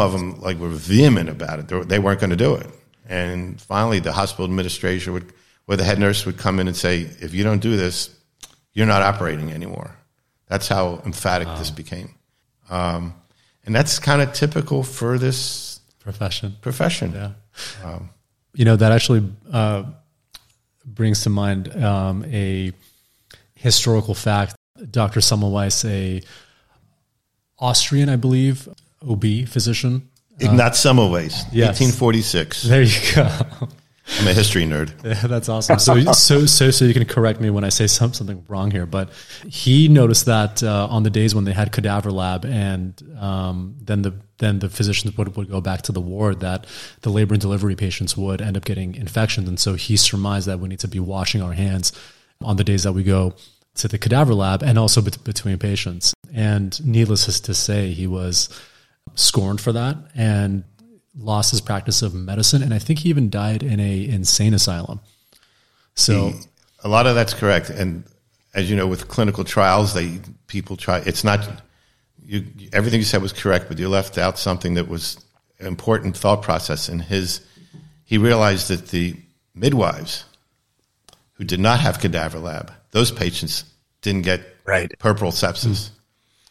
of them, like, were vehement about it. They weren't going to do it. And finally, the hospital administration or the head nurse would come in and say, if you don't do this, you're not operating anymore. That's how emphatic this became. And that's kind of typical for this profession. Yeah. That actually brings to mind a historical fact. Dr. Semmelweis, a Austrian, I believe, OB physician. Ignatz Semmelweis, yes. 1846. There you go. I'm a history nerd. Yeah, that's awesome. So you can correct me when I say something wrong here, but he noticed that on the days when they had cadaver lab, and then the physicians would go back to the ward, that the labor and delivery patients would end up getting infections, and so he surmised that we need to be washing our hands on the days that we go to the cadaver lab, and also between patients. And needless to say, he was scorned for that and lost his practice of medicine, and I think he even died in a insane asylum. So a lot of that's correct. And as you know, with clinical trials, people try. It's not you. Everything you said was correct, but you left out something that was an important thought process. In his, he realized that the midwives who did not have cadaver lab, those patients didn't get puerperal sepsis.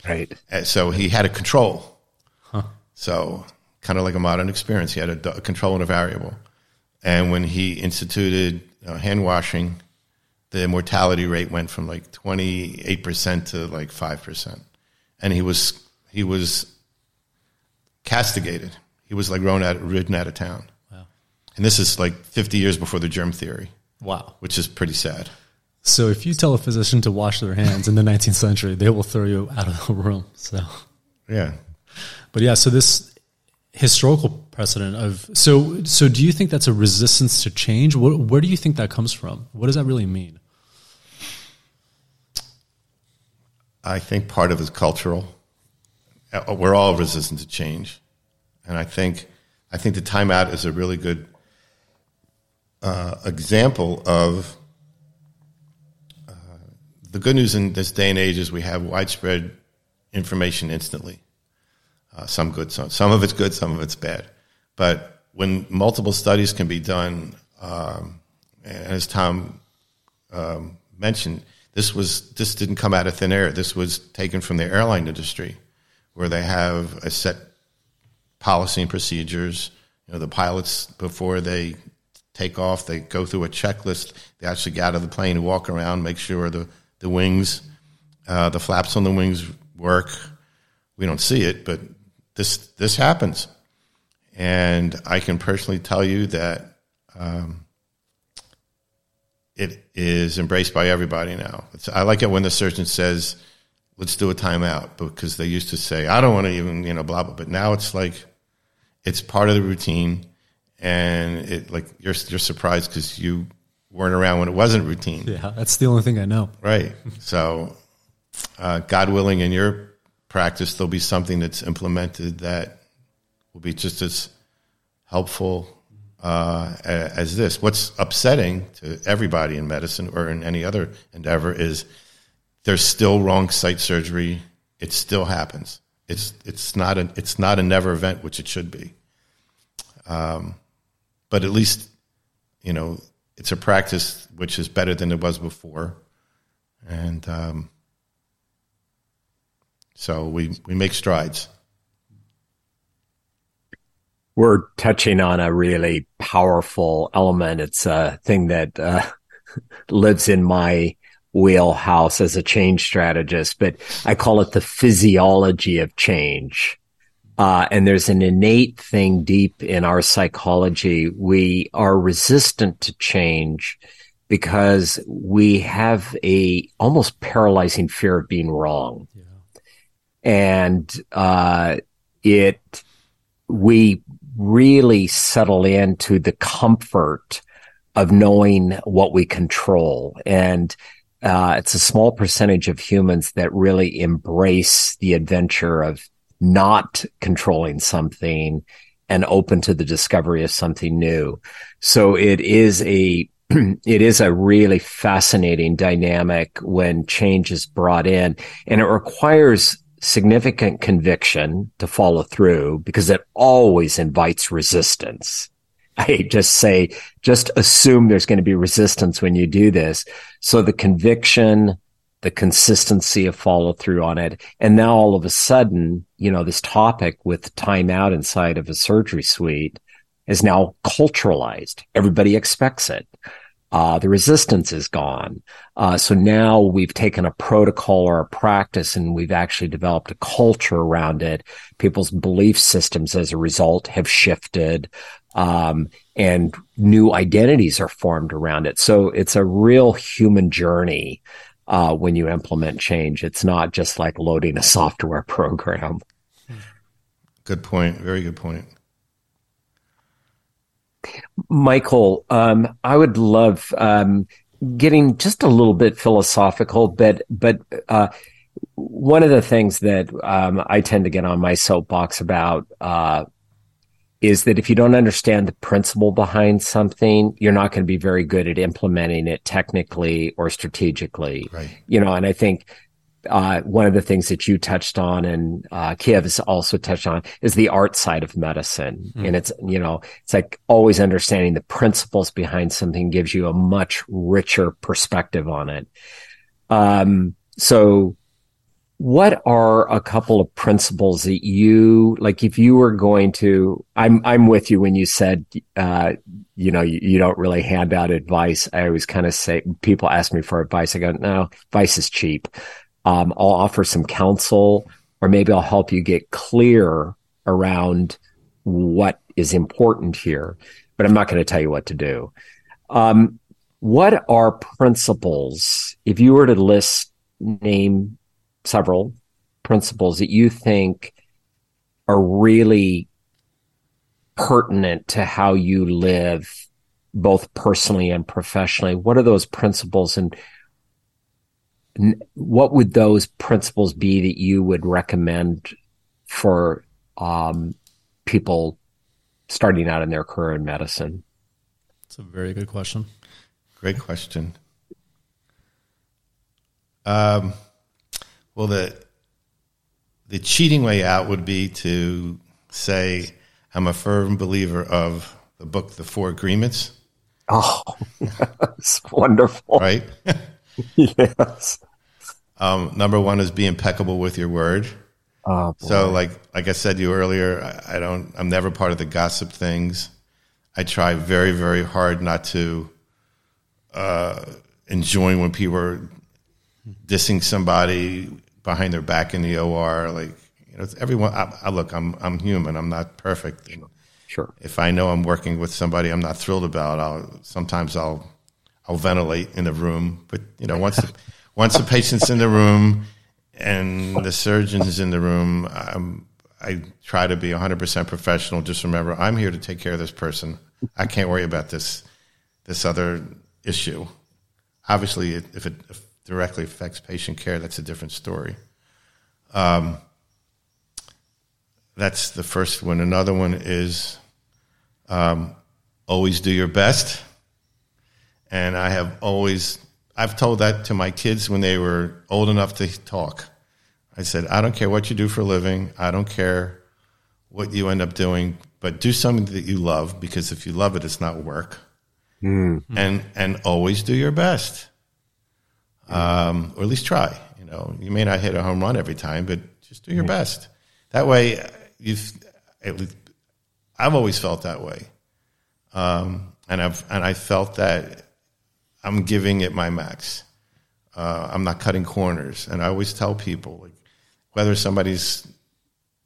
Right. And so he had a control. Huh. So, kind of like a modern experience. He had a control and a variable. And when he instituted hand washing, the mortality rate went from like 28% to like 5%. And he was castigated. He was like ridden out of town. Wow. And this is like 50 years before the germ theory. Wow. Which is pretty sad. So if you tell a physician to wash their hands in the 19th century, they will throw you out of the room. So yeah. But yeah, so this historical precedent of, so do you think that's a resistance to change? Where do you think that comes from? What does that really mean? I think part of it is cultural. We're all resistant to change. And I think the timeout is a really good example of the good news in this day and age is we have widespread information instantly. Some good, some of it's good, some of it's bad. But when multiple studies can be done, and as Tom mentioned, this didn't come out of thin air. This was taken from the airline industry, where they have a set policy and procedures. You know, the pilots, before they take off, they go through a checklist. They actually get out of the plane, walk around, make sure the wings, the flaps on the wings work. We don't see it, but this happens. And I can personally tell you that it is embraced by everybody now. I like it when the surgeon says, let's do a timeout, because they used to say, I don't want to even, blah, blah. But now it's like, it's part of the routine. And it, like, you're surprised because you weren't around when it wasn't routine. Yeah, that's the only thing I know. Right. So God willing, in your practice, there'll be something that's implemented that will be just as helpful as this. What's upsetting to everybody in medicine or in any other endeavor is there's still wrong site surgery. It still happens. It's not a never event, which it should be. But at least, it's a practice which is better than it was before. And so we make strides. We're touching on a really powerful element. It's a thing that lives in my wheelhouse as a change strategist, but I call it the physiology of change. And there's an innate thing deep in our psychology. We are resistant to change because we have a almost paralyzing fear of being wrong. Yeah. And we really settle into the comfort of knowing what we control. And it's a small percentage of humans that really embrace the adventure of not controlling something and open to the discovery of something new. So it is a really fascinating dynamic when change is brought in, and it requires significant conviction to follow through because it always invites resistance. I just assume there's going to be resistance when you do this. So the conviction, the consistency of follow through on it. And now all of a sudden, this topic with time out inside of a surgery suite is now culturalized. Everybody expects it. The resistance is gone. So now we've taken a protocol or a practice and we've actually developed a culture around it. People's belief systems as a result have shifted, and new identities are formed around it. So it's a real human journey when you implement change. It's not just like loading a software program. Good point. Very good point. Michael, I would love getting just a little bit philosophical, but one of the things that I tend to get on my soapbox about is that if you don't understand the principle behind something, you're not going to be very good at implementing it technically or strategically. Right. And I think one of the things that you touched on, and Kiav has also touched on, is the art side of medicine. Mm. And it's like always understanding the principles behind something gives you a much richer perspective on it. So what are a couple of principles that you, like if you were going to, I'm with you when you said, you don't really hand out advice. I always kind of say, people ask me for advice. I go, no, advice is cheap. I'll offer some counsel, or maybe I'll help you get clear around what is important here, but I'm not going to tell you what to do. What are principles, if you were to name several principles that you think are really pertinent to how you live, both personally and professionally? What are those principles, and what would those principles be that you would recommend for people starting out in their career in medicine? That's a very good question. Great question. Well, the cheating way out would be to say, I'm a firm believer of the book, The Four Agreements. Oh, that's wonderful. Right? Yes. Number one is be impeccable with your word. Oh, so like I said to you earlier, I'm never part of the gossip things. I try very, very hard not to enjoy when people are dissing somebody behind their back in the OR. It's everyone. Look, I'm human. I'm not perfect. Sure. If I know I'm working with somebody I'm not thrilled about, I'll ventilate in the room, but once the patient's in the room and the surgeon's in the room, I try to be 100% professional. Just remember, I'm here to take care of this person. I can't worry about this other issue. Obviously, if it directly affects patient care, that's a different story. That's the first one. Another one is always do your best. And I have always, I've told that to my kids when they were old enough to talk. I said, I don't care what you do for a living. I don't care what you end up doing, but do something that you love, because if you love it, it's not work. Mm-hmm. And always do your best. Or at least try. You may not hit a home run every time, but just do your best. That way, I've always felt that way. And I felt that I'm giving it my max. I'm not cutting corners. And I always tell people, like, whether somebody's,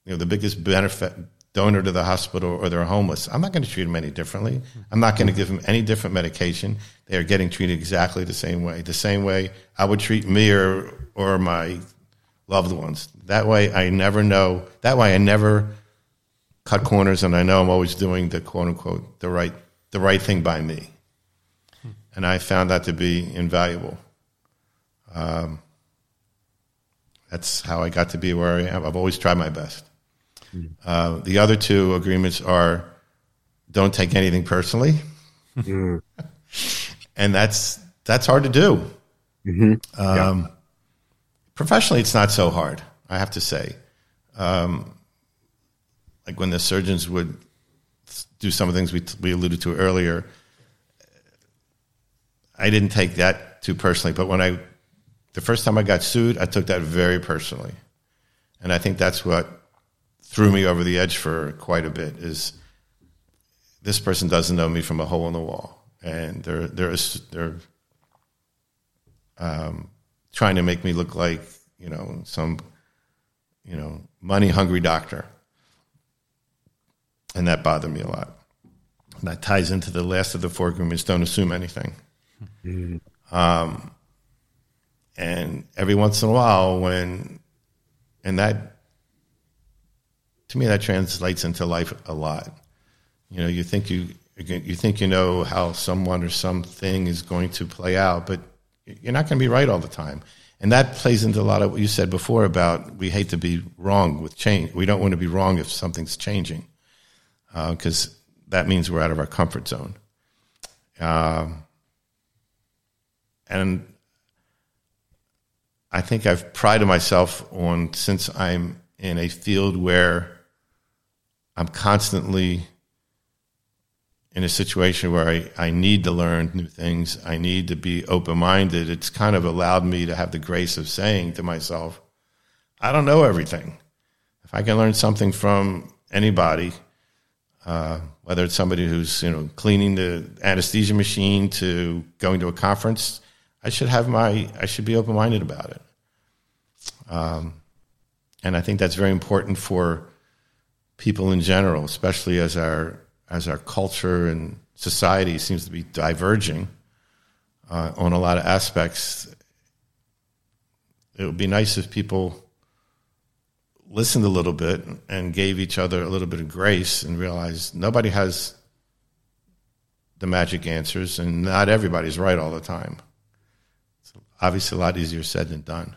you know, the biggest benefit donor to the hospital or they're homeless, I'm not going to treat them any differently. I'm not going to give them any different medication. They are getting treated exactly the same way. The same way I would treat me or my loved ones. That way I never know. That way I never cut corners, and I know I'm always doing the quote unquote the right thing by me. And I found that to be invaluable. That's how I got to be where I am. I've always tried my best. The other two agreements are don't take anything personally. And that's hard to do. Mm-hmm. Yeah. Professionally, it's not so hard, I have to say. Like when the surgeons would do some of the things we alluded to earlier, I didn't take that too personally. But when the first time I got sued, I took that very personally. And I think that's what threw me over the edge for quite a bit, is this person doesn't know me from a hole in the wall. And they're trying to make me look like, you know, some, you know, money-hungry doctor. And that bothered me a lot. And that ties into the last of the four agreements, don't assume anything. And every once in a while to me, that translates into life a lot. You know, you think you know how someone or something is going to play out, but you're not going to be right all the time. And that plays into a lot of what you said before about we hate to be wrong with change. We don't want to be wrong if something's changing, because that means we're out of our comfort zone. And I think I've prided myself on, since I'm in a field where I'm constantly in a situation where I need to learn new things, I need to be open-minded, it's kind of allowed me to have the grace of saying to myself, I don't know everything. If I can learn something from anybody, whether it's somebody who's, you know, cleaning the anesthesia machine to going to a conference, I should be open-minded about it. And I think that's very important for people in general, especially as our culture and society seems to be diverging on a lot of aspects. It would be nice if people listened a little bit and gave each other a little bit of grace and realized nobody has the magic answers and not everybody's right all the time. It's obviously a lot easier said than done.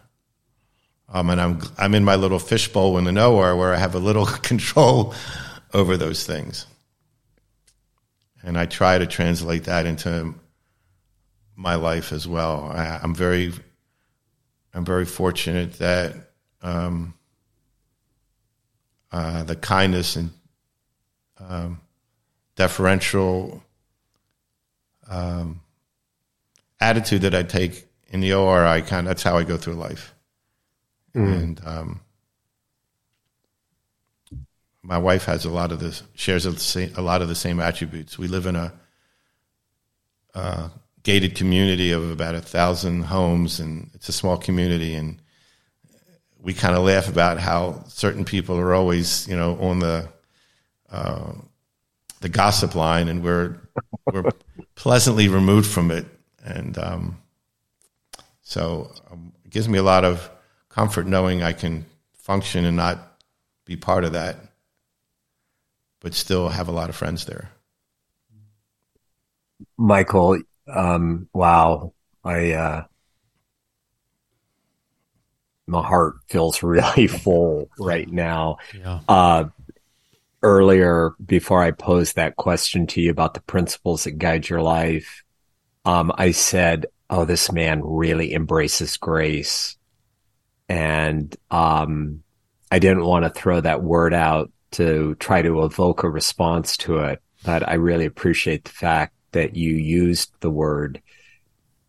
And I'm in my little fishbowl in the nowhere where I have a little control over those things. And I try to translate that into my life as well. I'm very fortunate that the kindness and deferential attitude that I take in the OR, that's how I go through life. And my wife has shares a lot of the same attributes. We live in a gated community of about 1,000 homes, and it's a small community. And we kind of laugh about how certain people are always, you know, on the gossip line, and we're pleasantly removed from it. And so it gives me a lot of comfort knowing I can function and not be part of that, but still have a lot of friends there. Michael, wow. My heart feels really full right now. Yeah. Earlier, before I posed that question to you about the principles that guide your life, I said, oh, this man really embraces grace. And I didn't want to throw that word out to try to evoke a response to it, but I really appreciate the fact that you used the word,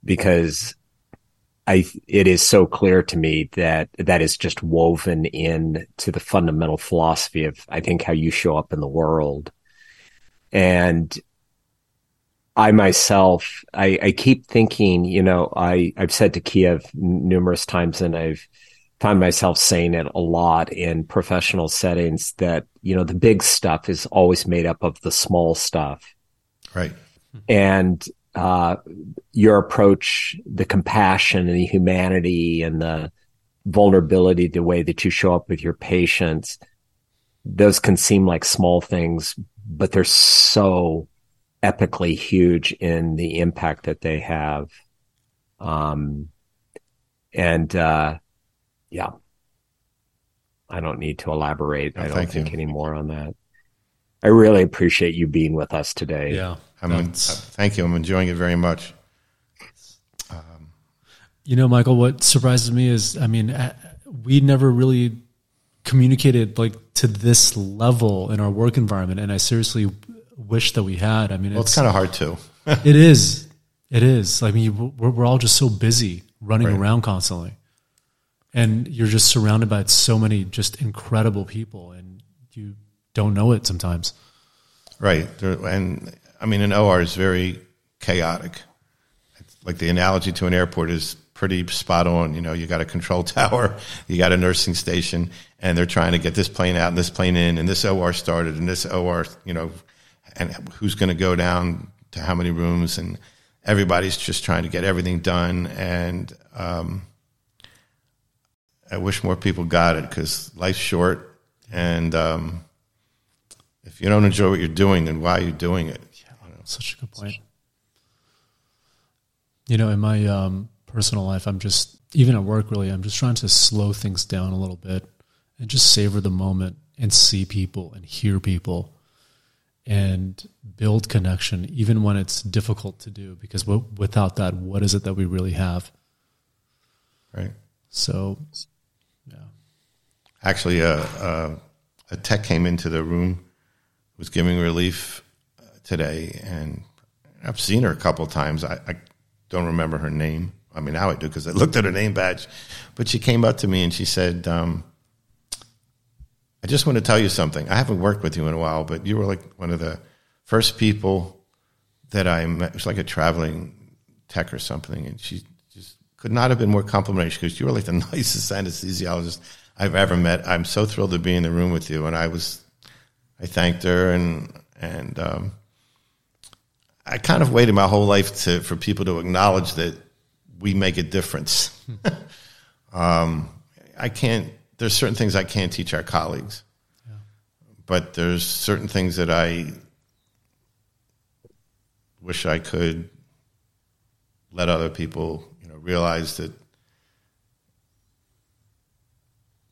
because it is so clear to me that that is just woven in to the fundamental philosophy of, I think, how you show up in the world. And I myself, I keep thinking, you know, I've said to Kiav numerous times, and I've found myself saying it a lot in professional settings, that, you know, the big stuff is always made up of the small stuff. Right. And your approach, the compassion and the humanity and the vulnerability, the way that you show up with your patients, those can seem like small things, but they're so epically huge in the impact that they have. Yeah, I don't need to elaborate. No, I don't think any more on that. I really appreciate you being with us today. Yeah, thank you. I'm enjoying it very much. You know, Michael, what surprises me is, I mean, we never really communicated like to this level in our work environment, and I seriously wish that we had. I mean, it's kind of hard to. It is. I mean, we're all just so busy running around constantly. And you're just surrounded by so many just incredible people, and you don't know it sometimes. Right. And I mean, an OR is very chaotic. It's like the analogy to an airport is pretty spot on. You know, you got a control tower, you got a nursing station, and they're trying to get this plane out and this plane in, and this OR started, and this OR, you know, and who's going to go down to how many rooms, and everybody's just trying to get everything done. And, I wish more people got it, because life's short, and if you don't enjoy what you're doing, then why are you doing it? Yeah, you know? Such a good point. You know, in my personal life, I'm just, even at work really, I'm just trying to slow things down a little bit and just savor the moment and see people and hear people and build connection, even when it's difficult to do, because without that, what is it that we really have? Right. So... Actually, a tech came into the room, was giving relief today, and I've seen her a couple of times. I don't remember her name. I mean, now I do, because I looked at her name badge. But she came up to me and she said, I just want to tell you something. I haven't worked with you in a while, but you were like one of the first people that I met. It was like a traveling tech or something, and she just could not have been more complimentary, because you were like the nicest anesthesiologist I've ever met. I'm so thrilled to be in the room with you. And I thanked her, and I kind of waited my whole life for people to acknowledge that we make a difference. There's certain things I can't teach our colleagues, but there's certain things that I wish I could let other people, you know, realize that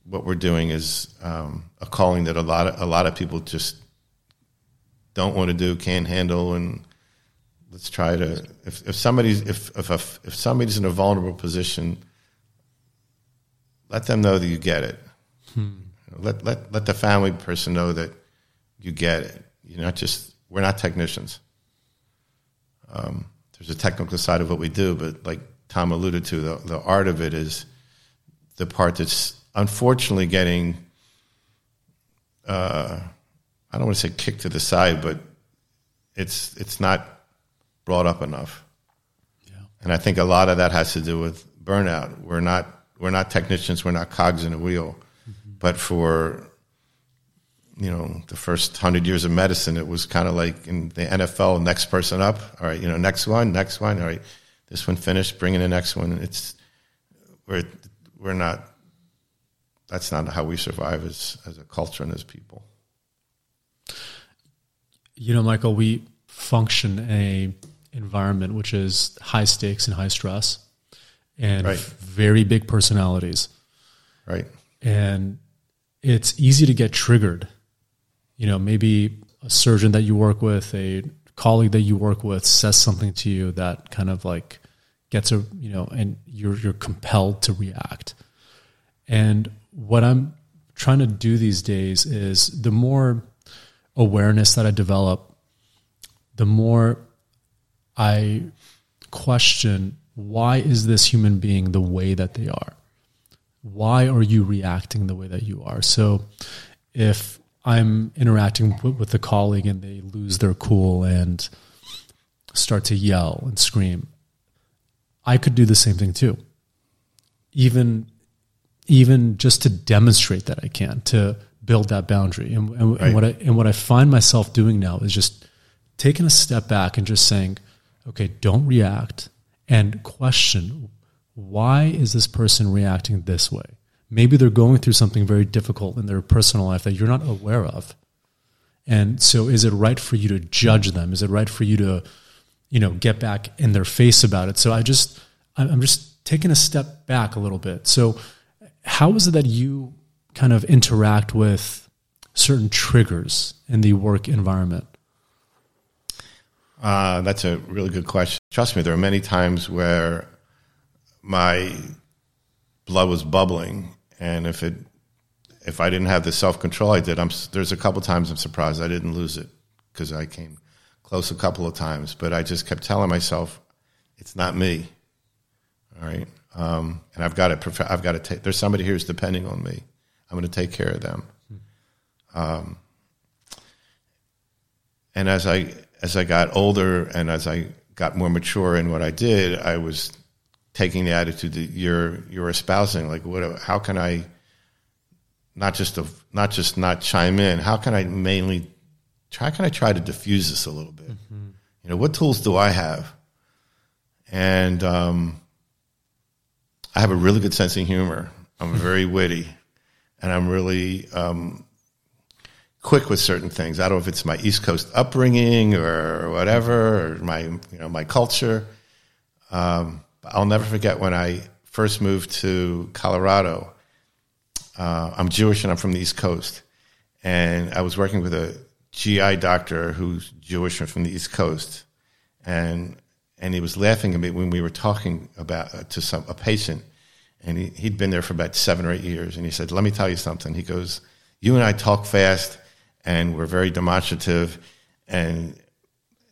what we're doing is a calling that a lot of people just don't want to do, can't handle, and let's try to. If somebody's in a vulnerable position, let them know that you get it. Let the family person know that you get it. You're not just, we're not technicians. There's a technical side of what we do, but like Tom alluded to, the art of it is the part that's unfortunately getting, I don't want to say kicked to the side, but it's not brought up enough. Yeah. And I think a lot of that has to do with burnout. We're not technicians. We're not cogs in a wheel. Mm-hmm. But for, you know, the first 100 years of medicine, it was kind of like in the NFL, next person up. All right, you know, next one. All right, this one finished, bring in the next one. It's, we're not. That's not how we survive as a culture and as people. You know, Michael, we function in an environment which is high stakes and high stress, and very big personalities. Right. And it's easy to get triggered. You know, maybe a surgeon that you work with, a colleague that you work with says something to you that kind of like gets a, you know, and you're compelled to react. And what I'm trying to do these days is, the more awareness that I develop, the more I question, why is this human being the way that they are? Why are you reacting the way that you are? So if I'm interacting with a colleague and they lose their cool and start to yell and scream, I could do the same thing too. Even just to demonstrate that I can, to build that boundary. And right. what I find myself doing now is just taking a step back and just saying, okay, don't react and question, why is this person reacting this way? Maybe they're going through something very difficult in their personal life that you're not aware of. And so is it right for you to judge them? Is it right for you to, get back in their face about it? So I'm just taking a step back a little bit. So how is it that you kind of interact with certain triggers in the work environment? That's a really good question. Trust me, there are many times where my blood was bubbling, and if I didn't have the self-control I did, there's a couple times I'm surprised I didn't lose it, because I came close a couple of times, but I just kept telling myself, it's not me, all right? And I've got to take, there's somebody here who's depending on me. I'm going to take care of them. And as I got older and as I got more mature in what I did, I was taking the attitude that you're espousing, like, how can I not just not chime in? How can I try to diffuse this a little bit? Mm-hmm. What tools do I have? And I have a really good sense of humor. I'm very witty, and I'm really quick with certain things. I don't know if it's my East Coast upbringing or whatever, or my culture. I'll never forget when I first moved to Colorado. I'm Jewish and I'm from the East Coast. And I was working with a GI doctor who's Jewish and from the East Coast. And he was laughing at me when we were talking about to a patient. And he'd been there for about 7 or 8 years. And he said, let me tell you something. He goes, you and I talk fast and we're very demonstrative. And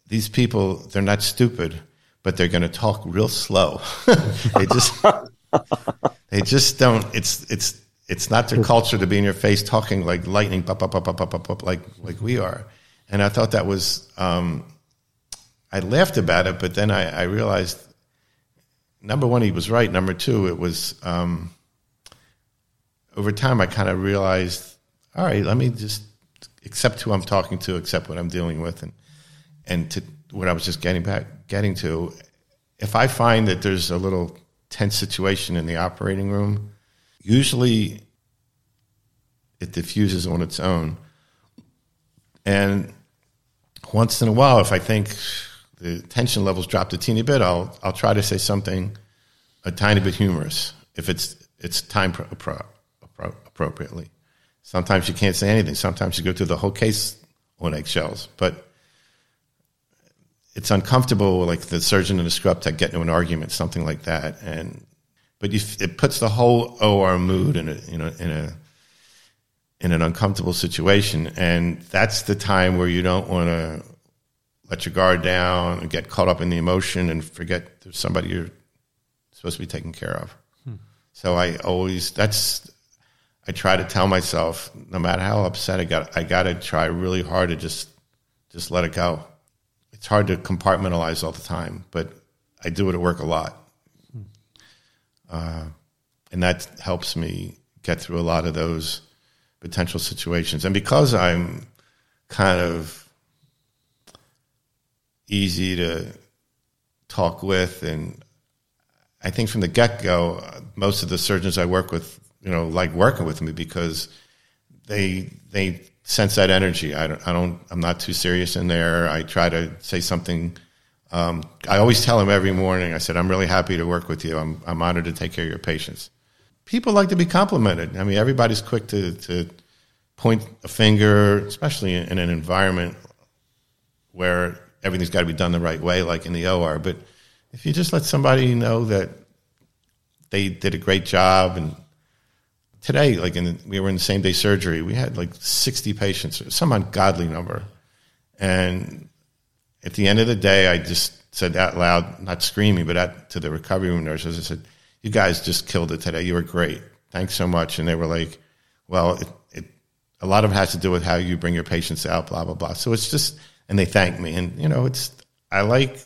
these people, they're not stupid, but they're going to talk real slow. they just don't. It's not their culture to be in your face talking like lightning, pop, pop, pop, pop, pop, pop, like we are. And I thought that was. I laughed about it, but then I realized, number one, he was right. Number two, it was over time I kind of realized, all right, let me just accept who I'm talking to, accept what I'm dealing with, and to what I was just getting to, if I find that there's a little tense situation in the operating room, usually it diffuses on its own. And once in a while, if I think the tension levels dropped a teeny bit, I'll try to say something a tiny bit humorous, if it's time appropriately. Sometimes you can't say anything. Sometimes you go through the whole case on eggshells, but it's uncomfortable, like the surgeon and the scrub tech get into an argument, something like that, but it puts the whole OR mood in an uncomfortable situation, and that's the time where you don't want to let your guard down and get caught up in the emotion and forget there's somebody you're supposed to be taking care of. So I try to tell myself, no matter how upset I got, I got to try really hard to just let it go. It's hard to compartmentalize all the time, but I do it at work a lot. And that helps me get through a lot of those potential situations. And because I'm kind of easy to talk with, and I think from the get-go, most of the surgeons I work with, like working with me because they sense that energy. I'm not too serious in there. I try to say something. I always tell them every morning, I said, I'm really happy to work with you. I'm honored to take care of your patients. People like to be complimented. I mean, everybody's quick to point a finger, especially in an environment where everything's got to be done the right way, like in the OR. But if you just let somebody know that they did a great job, and today, we were in the same-day surgery. We had 60 patients, some ungodly number. And at the end of the day, I just said out loud, not screaming, but to the recovery room nurses, I said, you guys just killed it today. You were great. Thanks so much. And they were like, well, a lot of it has to do with how you bring your patients out, blah, blah, blah. So it's just, and they thanked me. And, I like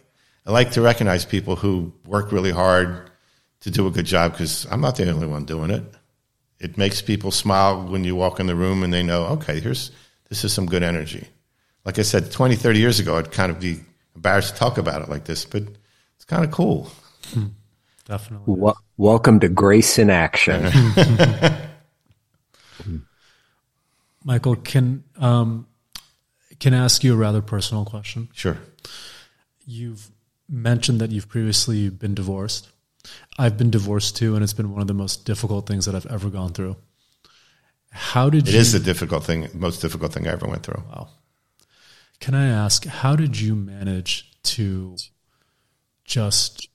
to recognize people who work really hard to do a good job, because I'm not the only one doing it. It makes people smile when you walk in the room and they know, okay, this is some good energy. Like I said, 20, 30 years ago, I'd kind of be embarrassed to talk about it like this, but it's kind of cool. Definitely. Welcome to Grace in Action. Michael, can I ask you a rather personal question? Sure. You've mentioned that you've previously been divorced. I've been divorced too, and it's been one of the most difficult things that I've ever gone through. How did you... It is the most difficult thing I ever went through. Wow. Can I ask, how did you manage to just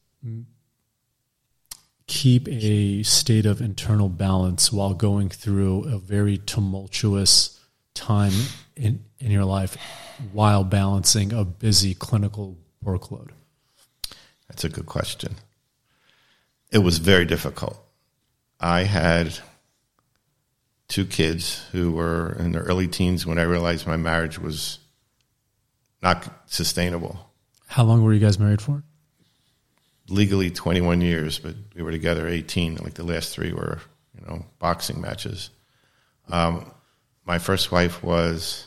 keep a state of internal balance while going through a very tumultuous time in your life while balancing a busy clinical workload? That's a good question. It was very difficult. I had two kids who were in their early teens when I realized my marriage was not sustainable. How long were you guys married for? Legally 21 years, but we were together 18. Like the last three were, boxing matches. My first wife was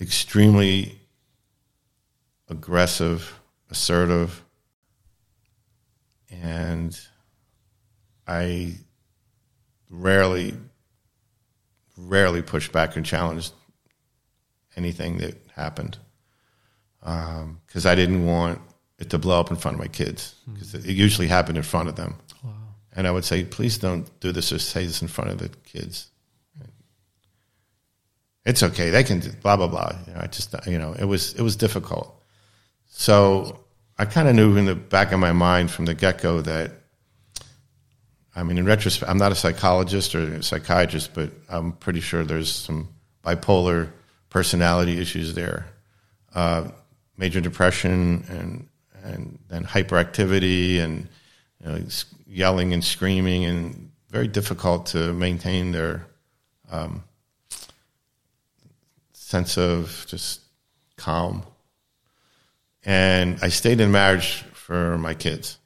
extremely aggressive, assertive, and I rarely pushed back and challenged anything that happened, because I didn't want it to blow up in front of my kids, because it usually happened in front of them. Wow. And I would say, please don't do this or say this in front of the kids. It's okay. They can do blah, blah, blah. It was difficult. So I kind of knew in the back of my mind from the get-go that, in retrospect, I'm not a psychologist or a psychiatrist, but I'm pretty sure there's some bipolar personality issues there. Major depression and then hyperactivity and yelling and screaming, and very difficult to maintain their sense of just calm. And I stayed in marriage for my kids,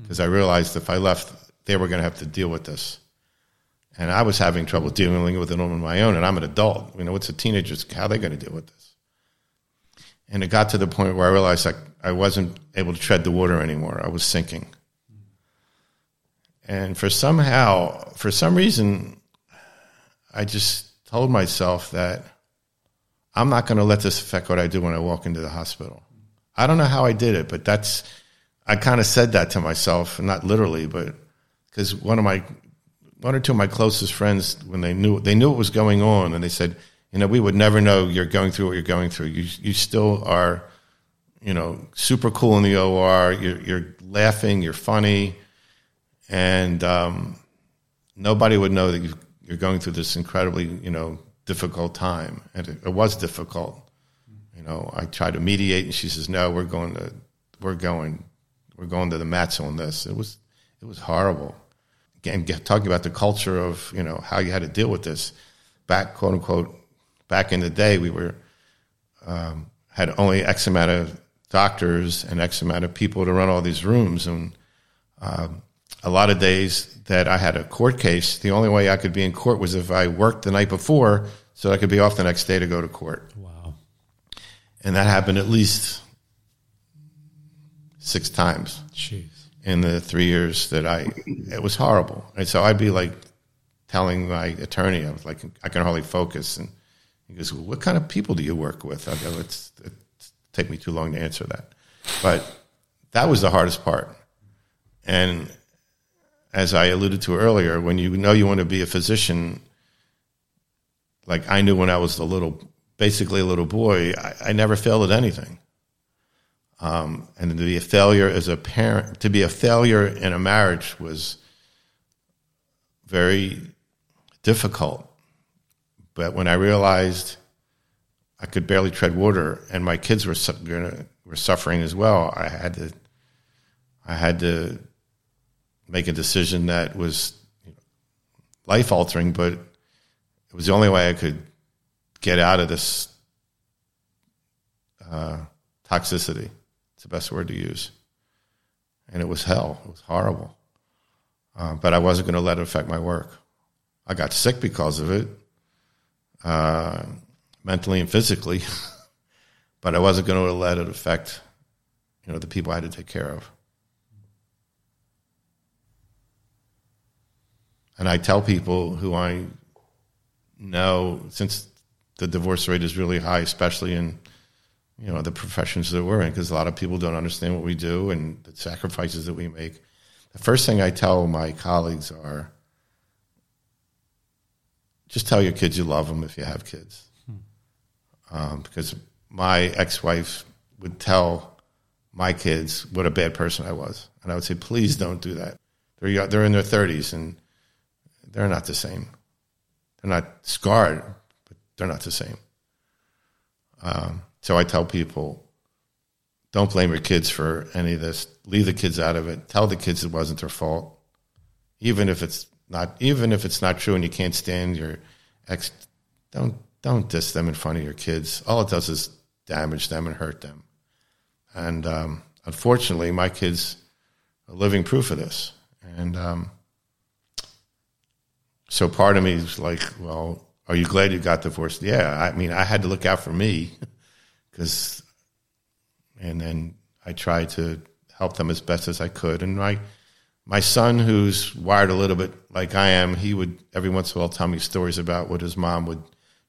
because I realized if I left, they were going to have to deal with this. And I was having trouble dealing with it on my own, and I'm an adult. It's a teenager. How are they going to deal with this? And it got to the point where I realized I wasn't able to tread the water anymore. I was sinking. And for some reason, I just told myself that I'm not going to let this affect what I do when I walk into the hospital. I don't know how I did it, but I kind of said that to myself, not literally, but because one or two of my closest friends, when they knew what was going on, and they said, we would never know you're going through what you're going through. You still are, super cool in the OR. You're laughing, you're funny, and nobody would know that you're going through this incredibly, difficult time. And it was difficult. I tried to mediate, and she says, "No, we're going to the mats on this." It was horrible. Again, talking about the culture of how you had to deal with this. Back, quote unquote, back in the day, we were had only X amount of doctors and X amount of people to run all these rooms, and a lot of days that I had a court case, the only way I could be in court was if I worked the night before, so I could be off the next day to go to court. Wow. And that happened at least 6 times. Jeez. In the 3 years that it was horrible. And so I'd be like telling my attorney, I was like, I can hardly focus. And he goes, well, what kind of people do you work with? I go, it take me too long to answer that. But that was the hardest part. And as I alluded to earlier, when you want to be a physician, like I knew when I was a little boy, I never failed at anything. And to be a failure as a parent, to be a failure in a marriage was very difficult. But when I realized I could barely tread water, and my kids were suffering as well, I had to make a decision that was life altering, but it was the only way I could get out of this toxicity. It's the best word to use. And it was hell. It was horrible. But I wasn't going to let it affect my work. I got sick because of it, mentally and physically. But I wasn't going to let it affect, you know, the people I had to take care of. And I tell people who I know, since the divorce rate is really high, especially in, you know, the professions that we're in, because a lot of people don't understand what we do and the sacrifices that we make. The first thing I tell my colleagues are, just tell your kids you love them if you have kids. Because my ex-wife would tell my kids what a bad person I was. And I would say, please don't do that. They're in their 30s and they're not the same. They're not scarred, but they're not the same. So I tell people, don't blame your kids for any of this. Leave the kids out of it. Tell the kids it wasn't their fault, even if it's not true and you can't stand your ex. Don't diss them in front of your kids. All it does is damage them and hurt them. And unfortunately, my kids are living proof of this. And so part of me is like, well, are you glad you got divorced? Yeah, I mean, I had to look out for me because, and then I tried to help them as best as I could. And my son, who's wired a little bit like I am, he would every once in a while tell me stories about what his mom would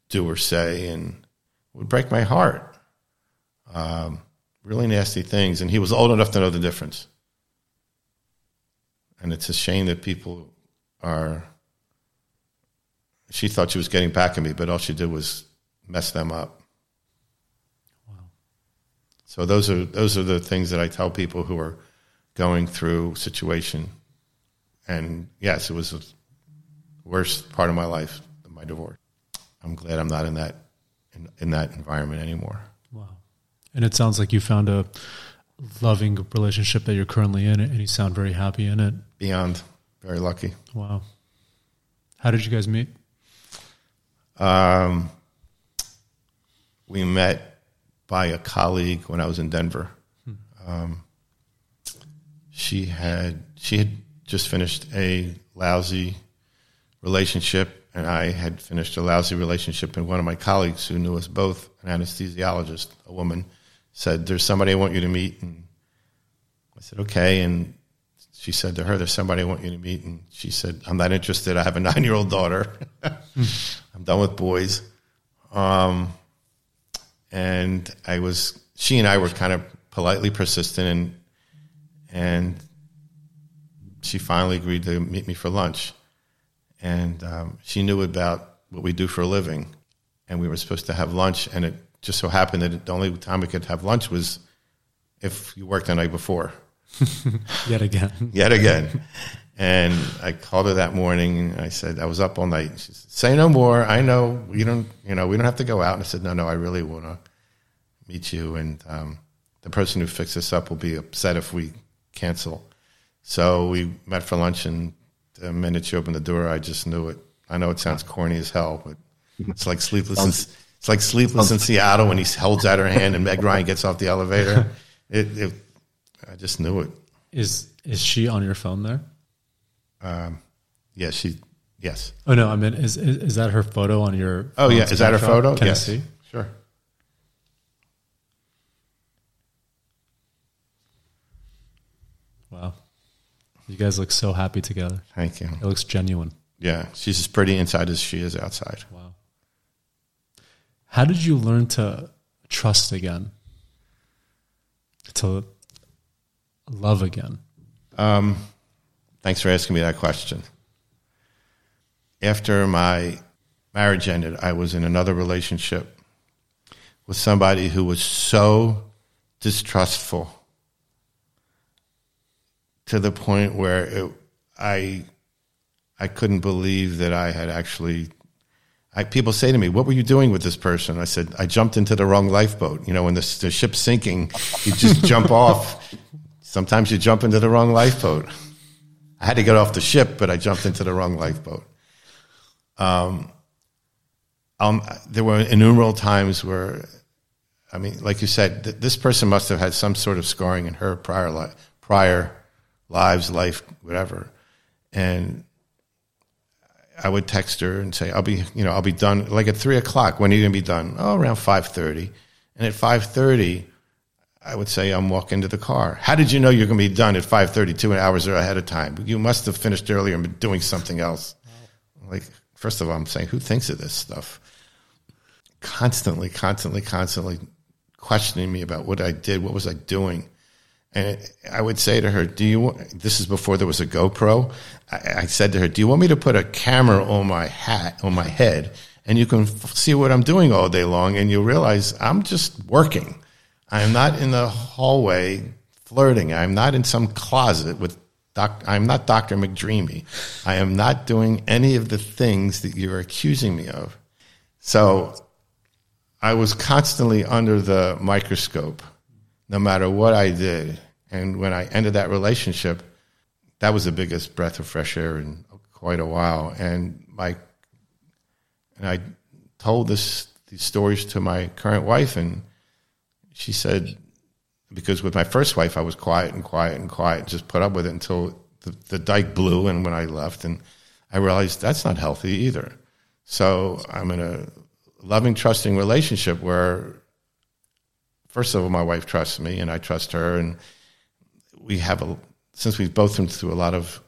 do or say, and it would break my heart. Really nasty things. And he was old enough to know the difference. And it's a shame that people are... She thought she was getting back at me, but all she did was mess them up. Wow. So those are the things that I tell people who are going through situation. And yes, it was the worst part of my life, my divorce. I'm glad I'm not in that environment anymore. Wow. And it sounds like you found a loving relationship that you're currently in, and you sound very happy in it. Beyond. Very lucky. Wow. How did you guys meet? We met by a colleague when I was in Denver. She had just finished a lousy relationship, and I had finished a lousy relationship. And one of my colleagues who knew us both, an anesthesiologist, a woman, said, "There's somebody I want you to meet." And I said, "Okay." And she said to her, "There's somebody I want you to meet." And she said, "I'm not interested. I have a 9-year-old daughter. I'm done with boys." And she and I were kind of politely persistent, and she finally agreed to meet me for lunch. And she knew about what we do for a living, and we were supposed to have lunch. And it just so happened that the only time we could have lunch was if you worked the night before. Yet again. And I called her that morning, and I said, "I was up all night." And she said, "Say no more. I know we don't have to go out." And I said, No, I really want to meet you. And the person who fixed us up will be upset if we cancel. So we met for lunch, and the minute she opened the door, I just knew it. I know it sounds corny as hell, but it's like Sleepless in Seattle when he holds out her hand and Meg Ryan gets off the elevator. I just knew it. Is she on your phone there? Yes. Oh no, I mean, is that her photo on your? Oh yeah, is that her photo? Can I see? Sure. Wow, you guys look so happy together. Thank you. It looks genuine. Yeah, she's as pretty inside as she is outside. Wow. How did you learn to trust again? To love again? Thanks for asking me that question. After my marriage ended, I was in another relationship with somebody who was so distrustful to the point where I couldn't believe that I had actually... people say to me, "What were you doing with this person?" I said, "I jumped into the wrong lifeboat." You know, when the ship's sinking, you just jump off. Sometimes you jump into the wrong lifeboat. I had to get off the ship, but I jumped into the wrong lifeboat. There were innumerable times where I mean, like you said, this person must have had some sort of scarring in her prior life, whatever. And I would text her and say, I'll be done. Like at 3:00, when are you going to be done? Oh, around 5:30. And at 5:30, I would say, I'm walking to the car. How did you know you're going to be done at 5:30, 2 hours ahead of time? You must have finished earlier and been doing something else. Like, first of all, I'm saying, who thinks of this stuff? Constantly questioning me about what I did, what was I doing? And I would say to her, this is before there was a GoPro. I said to her, do you want me to put a camera on my head, and you can see what I'm doing all day long, and you'll realize I'm just working. I'm not in the hallway flirting. I'm not in some closet with I'm not Dr. McDreamy. I am not doing any of the things that you're accusing me of. So I was constantly under the microscope, no matter what I did. And when I ended that relationship, that was the biggest breath of fresh air in quite a while. And I told these stories to my current wife, and she said, because with my first wife, I was quiet, just put up with it until the dike blew, and when I left, and I realized that's not healthy either. So I'm in a loving, trusting relationship where, first of all, my wife trusts me, and I trust her, and we have since we've both been through a lot of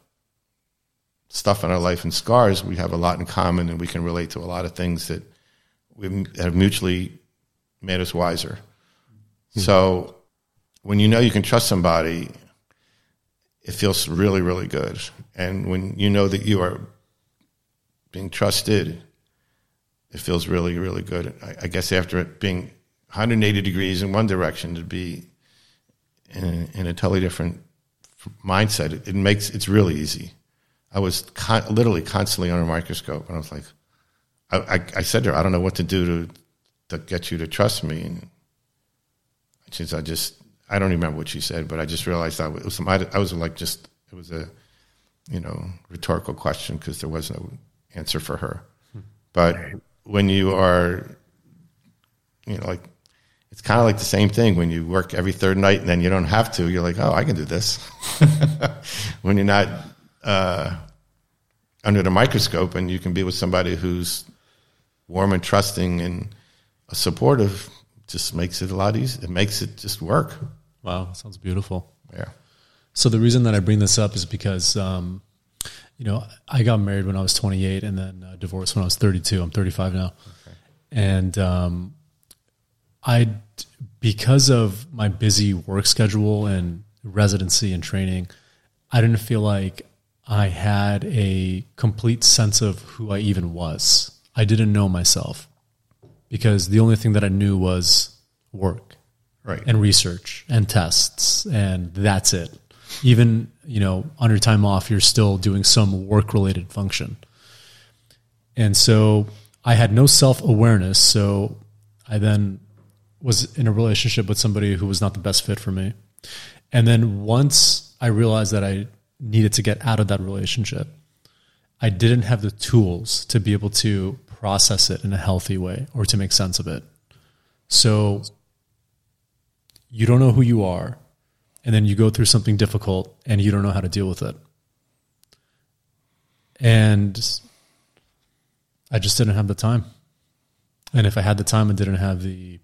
stuff in our life and scars, we have a lot in common, and we can relate to a lot of things that we have mutually made us wiser. Mm-hmm. So when you know you can trust somebody, it feels really, really good. And when you know that you are being trusted, it feels really, really good. I guess after it being 180 degrees in one direction, to be in a totally different mindset, it's really easy. I was literally constantly under a microscope, and I was like, I said to her, I don't know what to do to get you to trust me. And she said, I don't remember what she said, but I just realized it was a, rhetorical question, because there was no answer for her. But when you are, it's kind of like the same thing when you work every third night and then you don't have to. You're like, oh, I can do this. When you're not under the microscope, and you can be with somebody who's warm and trusting and supportive, just makes it a lot easier. It makes it just work. Wow, sounds beautiful. Yeah. So the reason that I bring this up is because, I got married when I was 28, and then divorced when I was 32. I'm 35 now. Okay. And because of my busy work schedule and residency and training, I didn't feel like I had a complete sense of who I even was. I didn't know myself, because the only thing that I knew was work, right, and research and tests, and that's it. Even, on your time off, you're still doing some work-related function. And so I had no self-awareness, so I then was in a relationship with somebody who was not the best fit for me. And then once I realized that I needed to get out of that relationship, I didn't have the tools to be able to process it in a healthy way or to make sense of it. So you don't know who you are, and then you go through something difficult and you don't know how to deal with it. And I just didn't have the time. And if I had the time, I didn't have the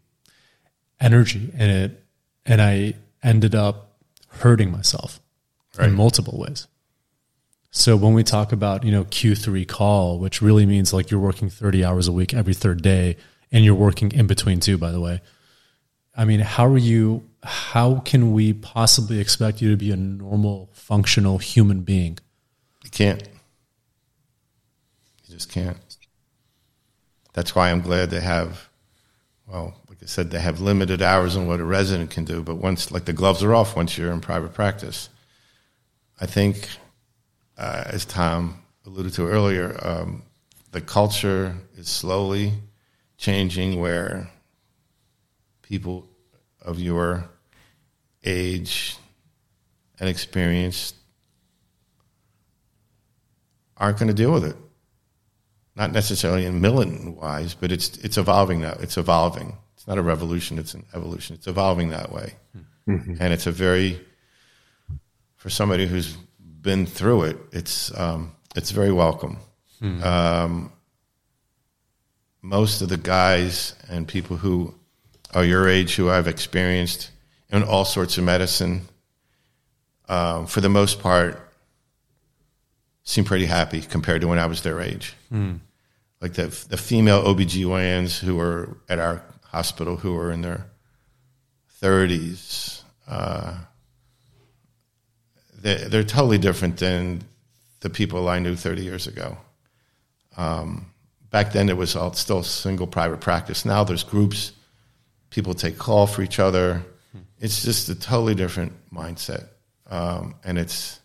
energy in it. And I ended up hurting myself, right, in multiple ways. So when we talk about, Q3 call, which really means like you're working 30 hours a week every third day, and you're working in between too, by the way. I mean, how can we possibly expect you to be a normal, functional human being? You can't. You just can't. That's why I'm glad they have, like I said, they have limited hours on what a resident can do. But once, like, the gloves are off once you're in private practice. I think, as Tom alluded to earlier, the culture is slowly changing, where people of your age and experience aren't going to deal with it. Not necessarily in militant wise, but it's evolving now. It's evolving. It's not a revolution, it's an evolution. It's evolving that way. Mm-hmm. And it's a very, for somebody who's been through it, it's very welcome. Mm-hmm. Most of the guys and people who are your age who I've experienced in all sorts of medicine, for the most part, seem pretty happy compared to when I was their age. Mm. Like the female OBGYNs who were at our hospital who were in their 30s, they're totally different than the people I knew 30 years ago. Back then, it was all still single private practice. Now there's groups. People take call for each other. It's just a totally different mindset, and it's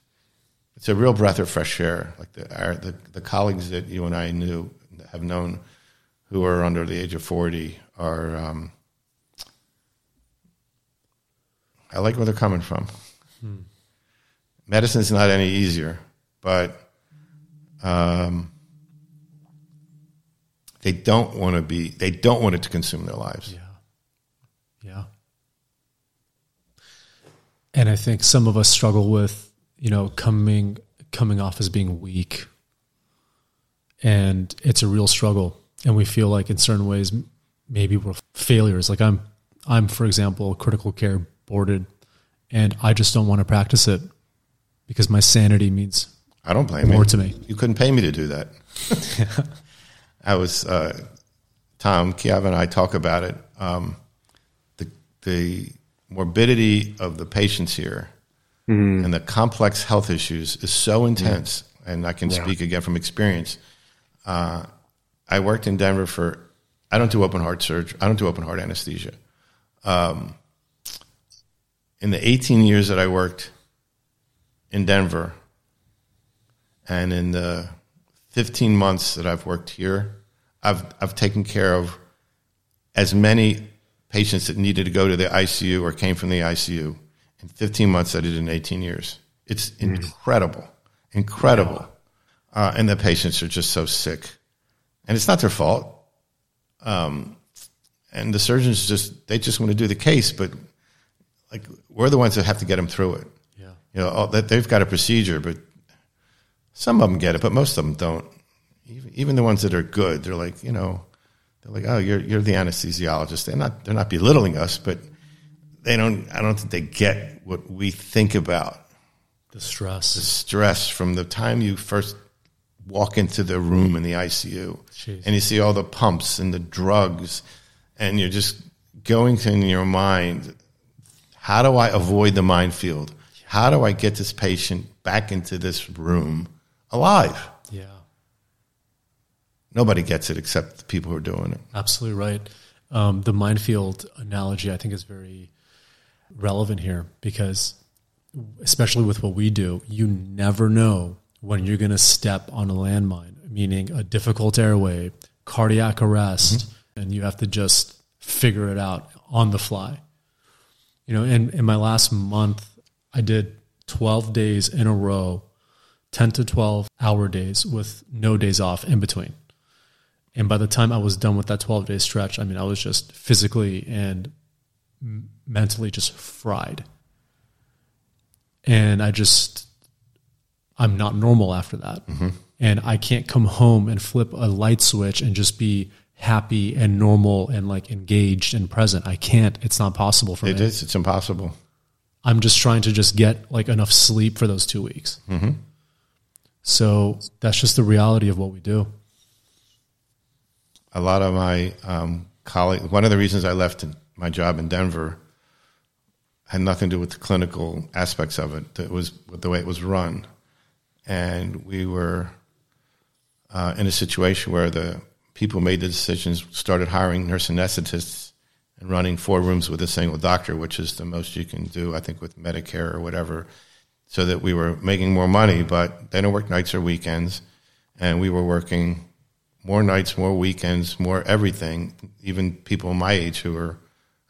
a real breath of fresh air. Like the colleagues that you and I have known, who are under the age of 40 are. I like where they're coming from. Hmm. Medicine's not any easier, but they don't want to be. They don't want it to consume their lives. Yeah. Yeah. And I think some of us struggle with, you know, coming off as being weak. And it's a real struggle. And we feel like in certain ways, maybe we're failures. Like I'm, for example, critical care boarded, and I just don't want to practice it because my sanity means I don't blame more to me. You couldn't pay me to do that. Yeah. I was, Tom, Kiav, and I talk about it. The morbidity of the patients here and the complex health issues is so intense, and I can speak again from experience. I worked in Denver for, I don't do open heart surgery, I don't do open heart anesthesia. In the 18 years that I worked in Denver, and in the 15 months that I've worked here, I've taken care of as many patients that needed to go to the ICU or came from the ICU in 15 months that I did in 18 years. It's incredible. Wow. And the patients are just so sick. And it's not their fault. And the surgeons just want to do the case, but like we're the ones that have to get them through it. Yeah. You know, they've got a procedure, but some of them get it, but most of them don't. Even the ones that are good, they're like, you know, like, oh, you're the anesthesiologist. They're not belittling us, but I don't think they get what we think about. The stress from the time you first walk into the room in the ICU. Jeez. And you see all the pumps and the drugs, and you're just going in your mind, how do I avoid the minefield? How do I get this patient back into this room alive? Yeah. Nobody gets it except the people who are doing it. Absolutely right. The minefield analogy, I think, is very relevant here because, especially with what we do, you never know when you're going to step on a landmine, meaning a difficult airway, cardiac arrest, and you have to just figure it out on the fly. You know, in my last month, I did 12 days in a row, 10 to 12-hour days with no days off in between. And by the time I was done with that 12-day stretch, I mean, I was just physically and mentally just fried. And I'm not normal after that. Mm-hmm. And I can't come home and flip a light switch and just be happy and normal and like engaged and present. I can't. It's not possible for me. It is. It's impossible. I'm just trying to just get like enough sleep for those 2 weeks. Mm-hmm. So that's just the reality of what we do. A lot of my colleagues, one of the reasons I left my job in Denver had nothing to do with the clinical aspects of it. It was the way it was run. And we were in a situation where the people made the decisions, started hiring nurse anesthetists and running 4 rooms with a single doctor, which is the most you can do, I think, with Medicare or whatever, so that we were making more money, but they don't work nights or weekends. And we were working more nights, more weekends, more everything. Even people my age who've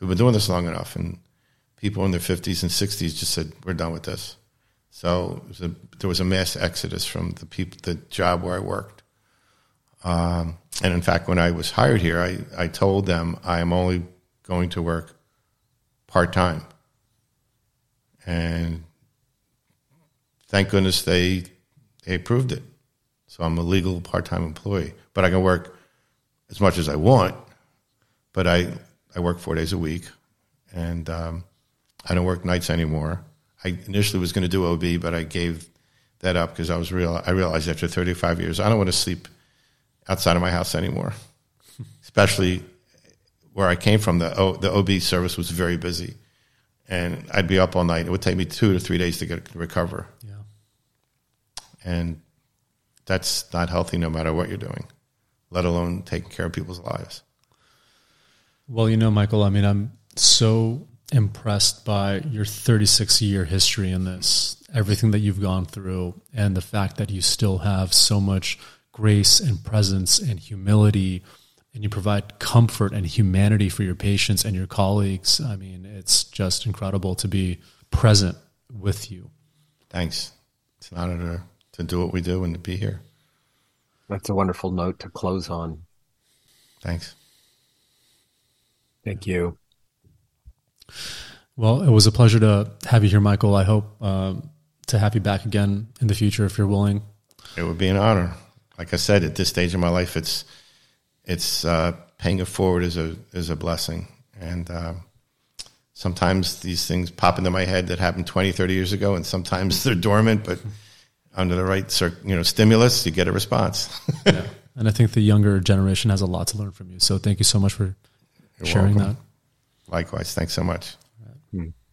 been doing this long enough, and people in their 50s and 60s just said, "We're done with this." So there was a mass exodus from the job where I worked. And in fact, when I was hired here, I told them I am only going to work part-time. And thank goodness they approved it. So I'm a legal part-time employee. But I can work as much as I want, but I work 4 days a week, and I don't work nights anymore. I initially was going to do OB, but I gave that up because I realized after 35 years, I don't want to sleep outside of my house anymore, especially where I came from. The OB service was very busy, and I'd be up all night. It would take me 2 to 3 days to recover. Yeah. And that's not healthy no matter what you're doing, let alone taking care of people's lives. Well, Michael, I mean, I'm so impressed by your 36-year history in this, everything that you've gone through, and the fact that you still have so much grace and presence and humility, and you provide comfort and humanity for your patients and your colleagues. I mean, it's just incredible to be present with you. Thanks. It's an honor to do what we do and to be here. That's a wonderful note to close on. Thanks. Thank you. Well, it was a pleasure to have you here, Michael. I hope to have you back again in the future if you're willing. It would be an honor. Like I said, at this stage of my life, it's paying it forward is a blessing. And sometimes these things pop into my head that happened 20, 30 years ago, and sometimes they're dormant, but under the right stimulus, you get a response. Yeah. And I think the younger generation has a lot to learn from you. So thank you so much for sharing that. Likewise. Thanks so much. All right.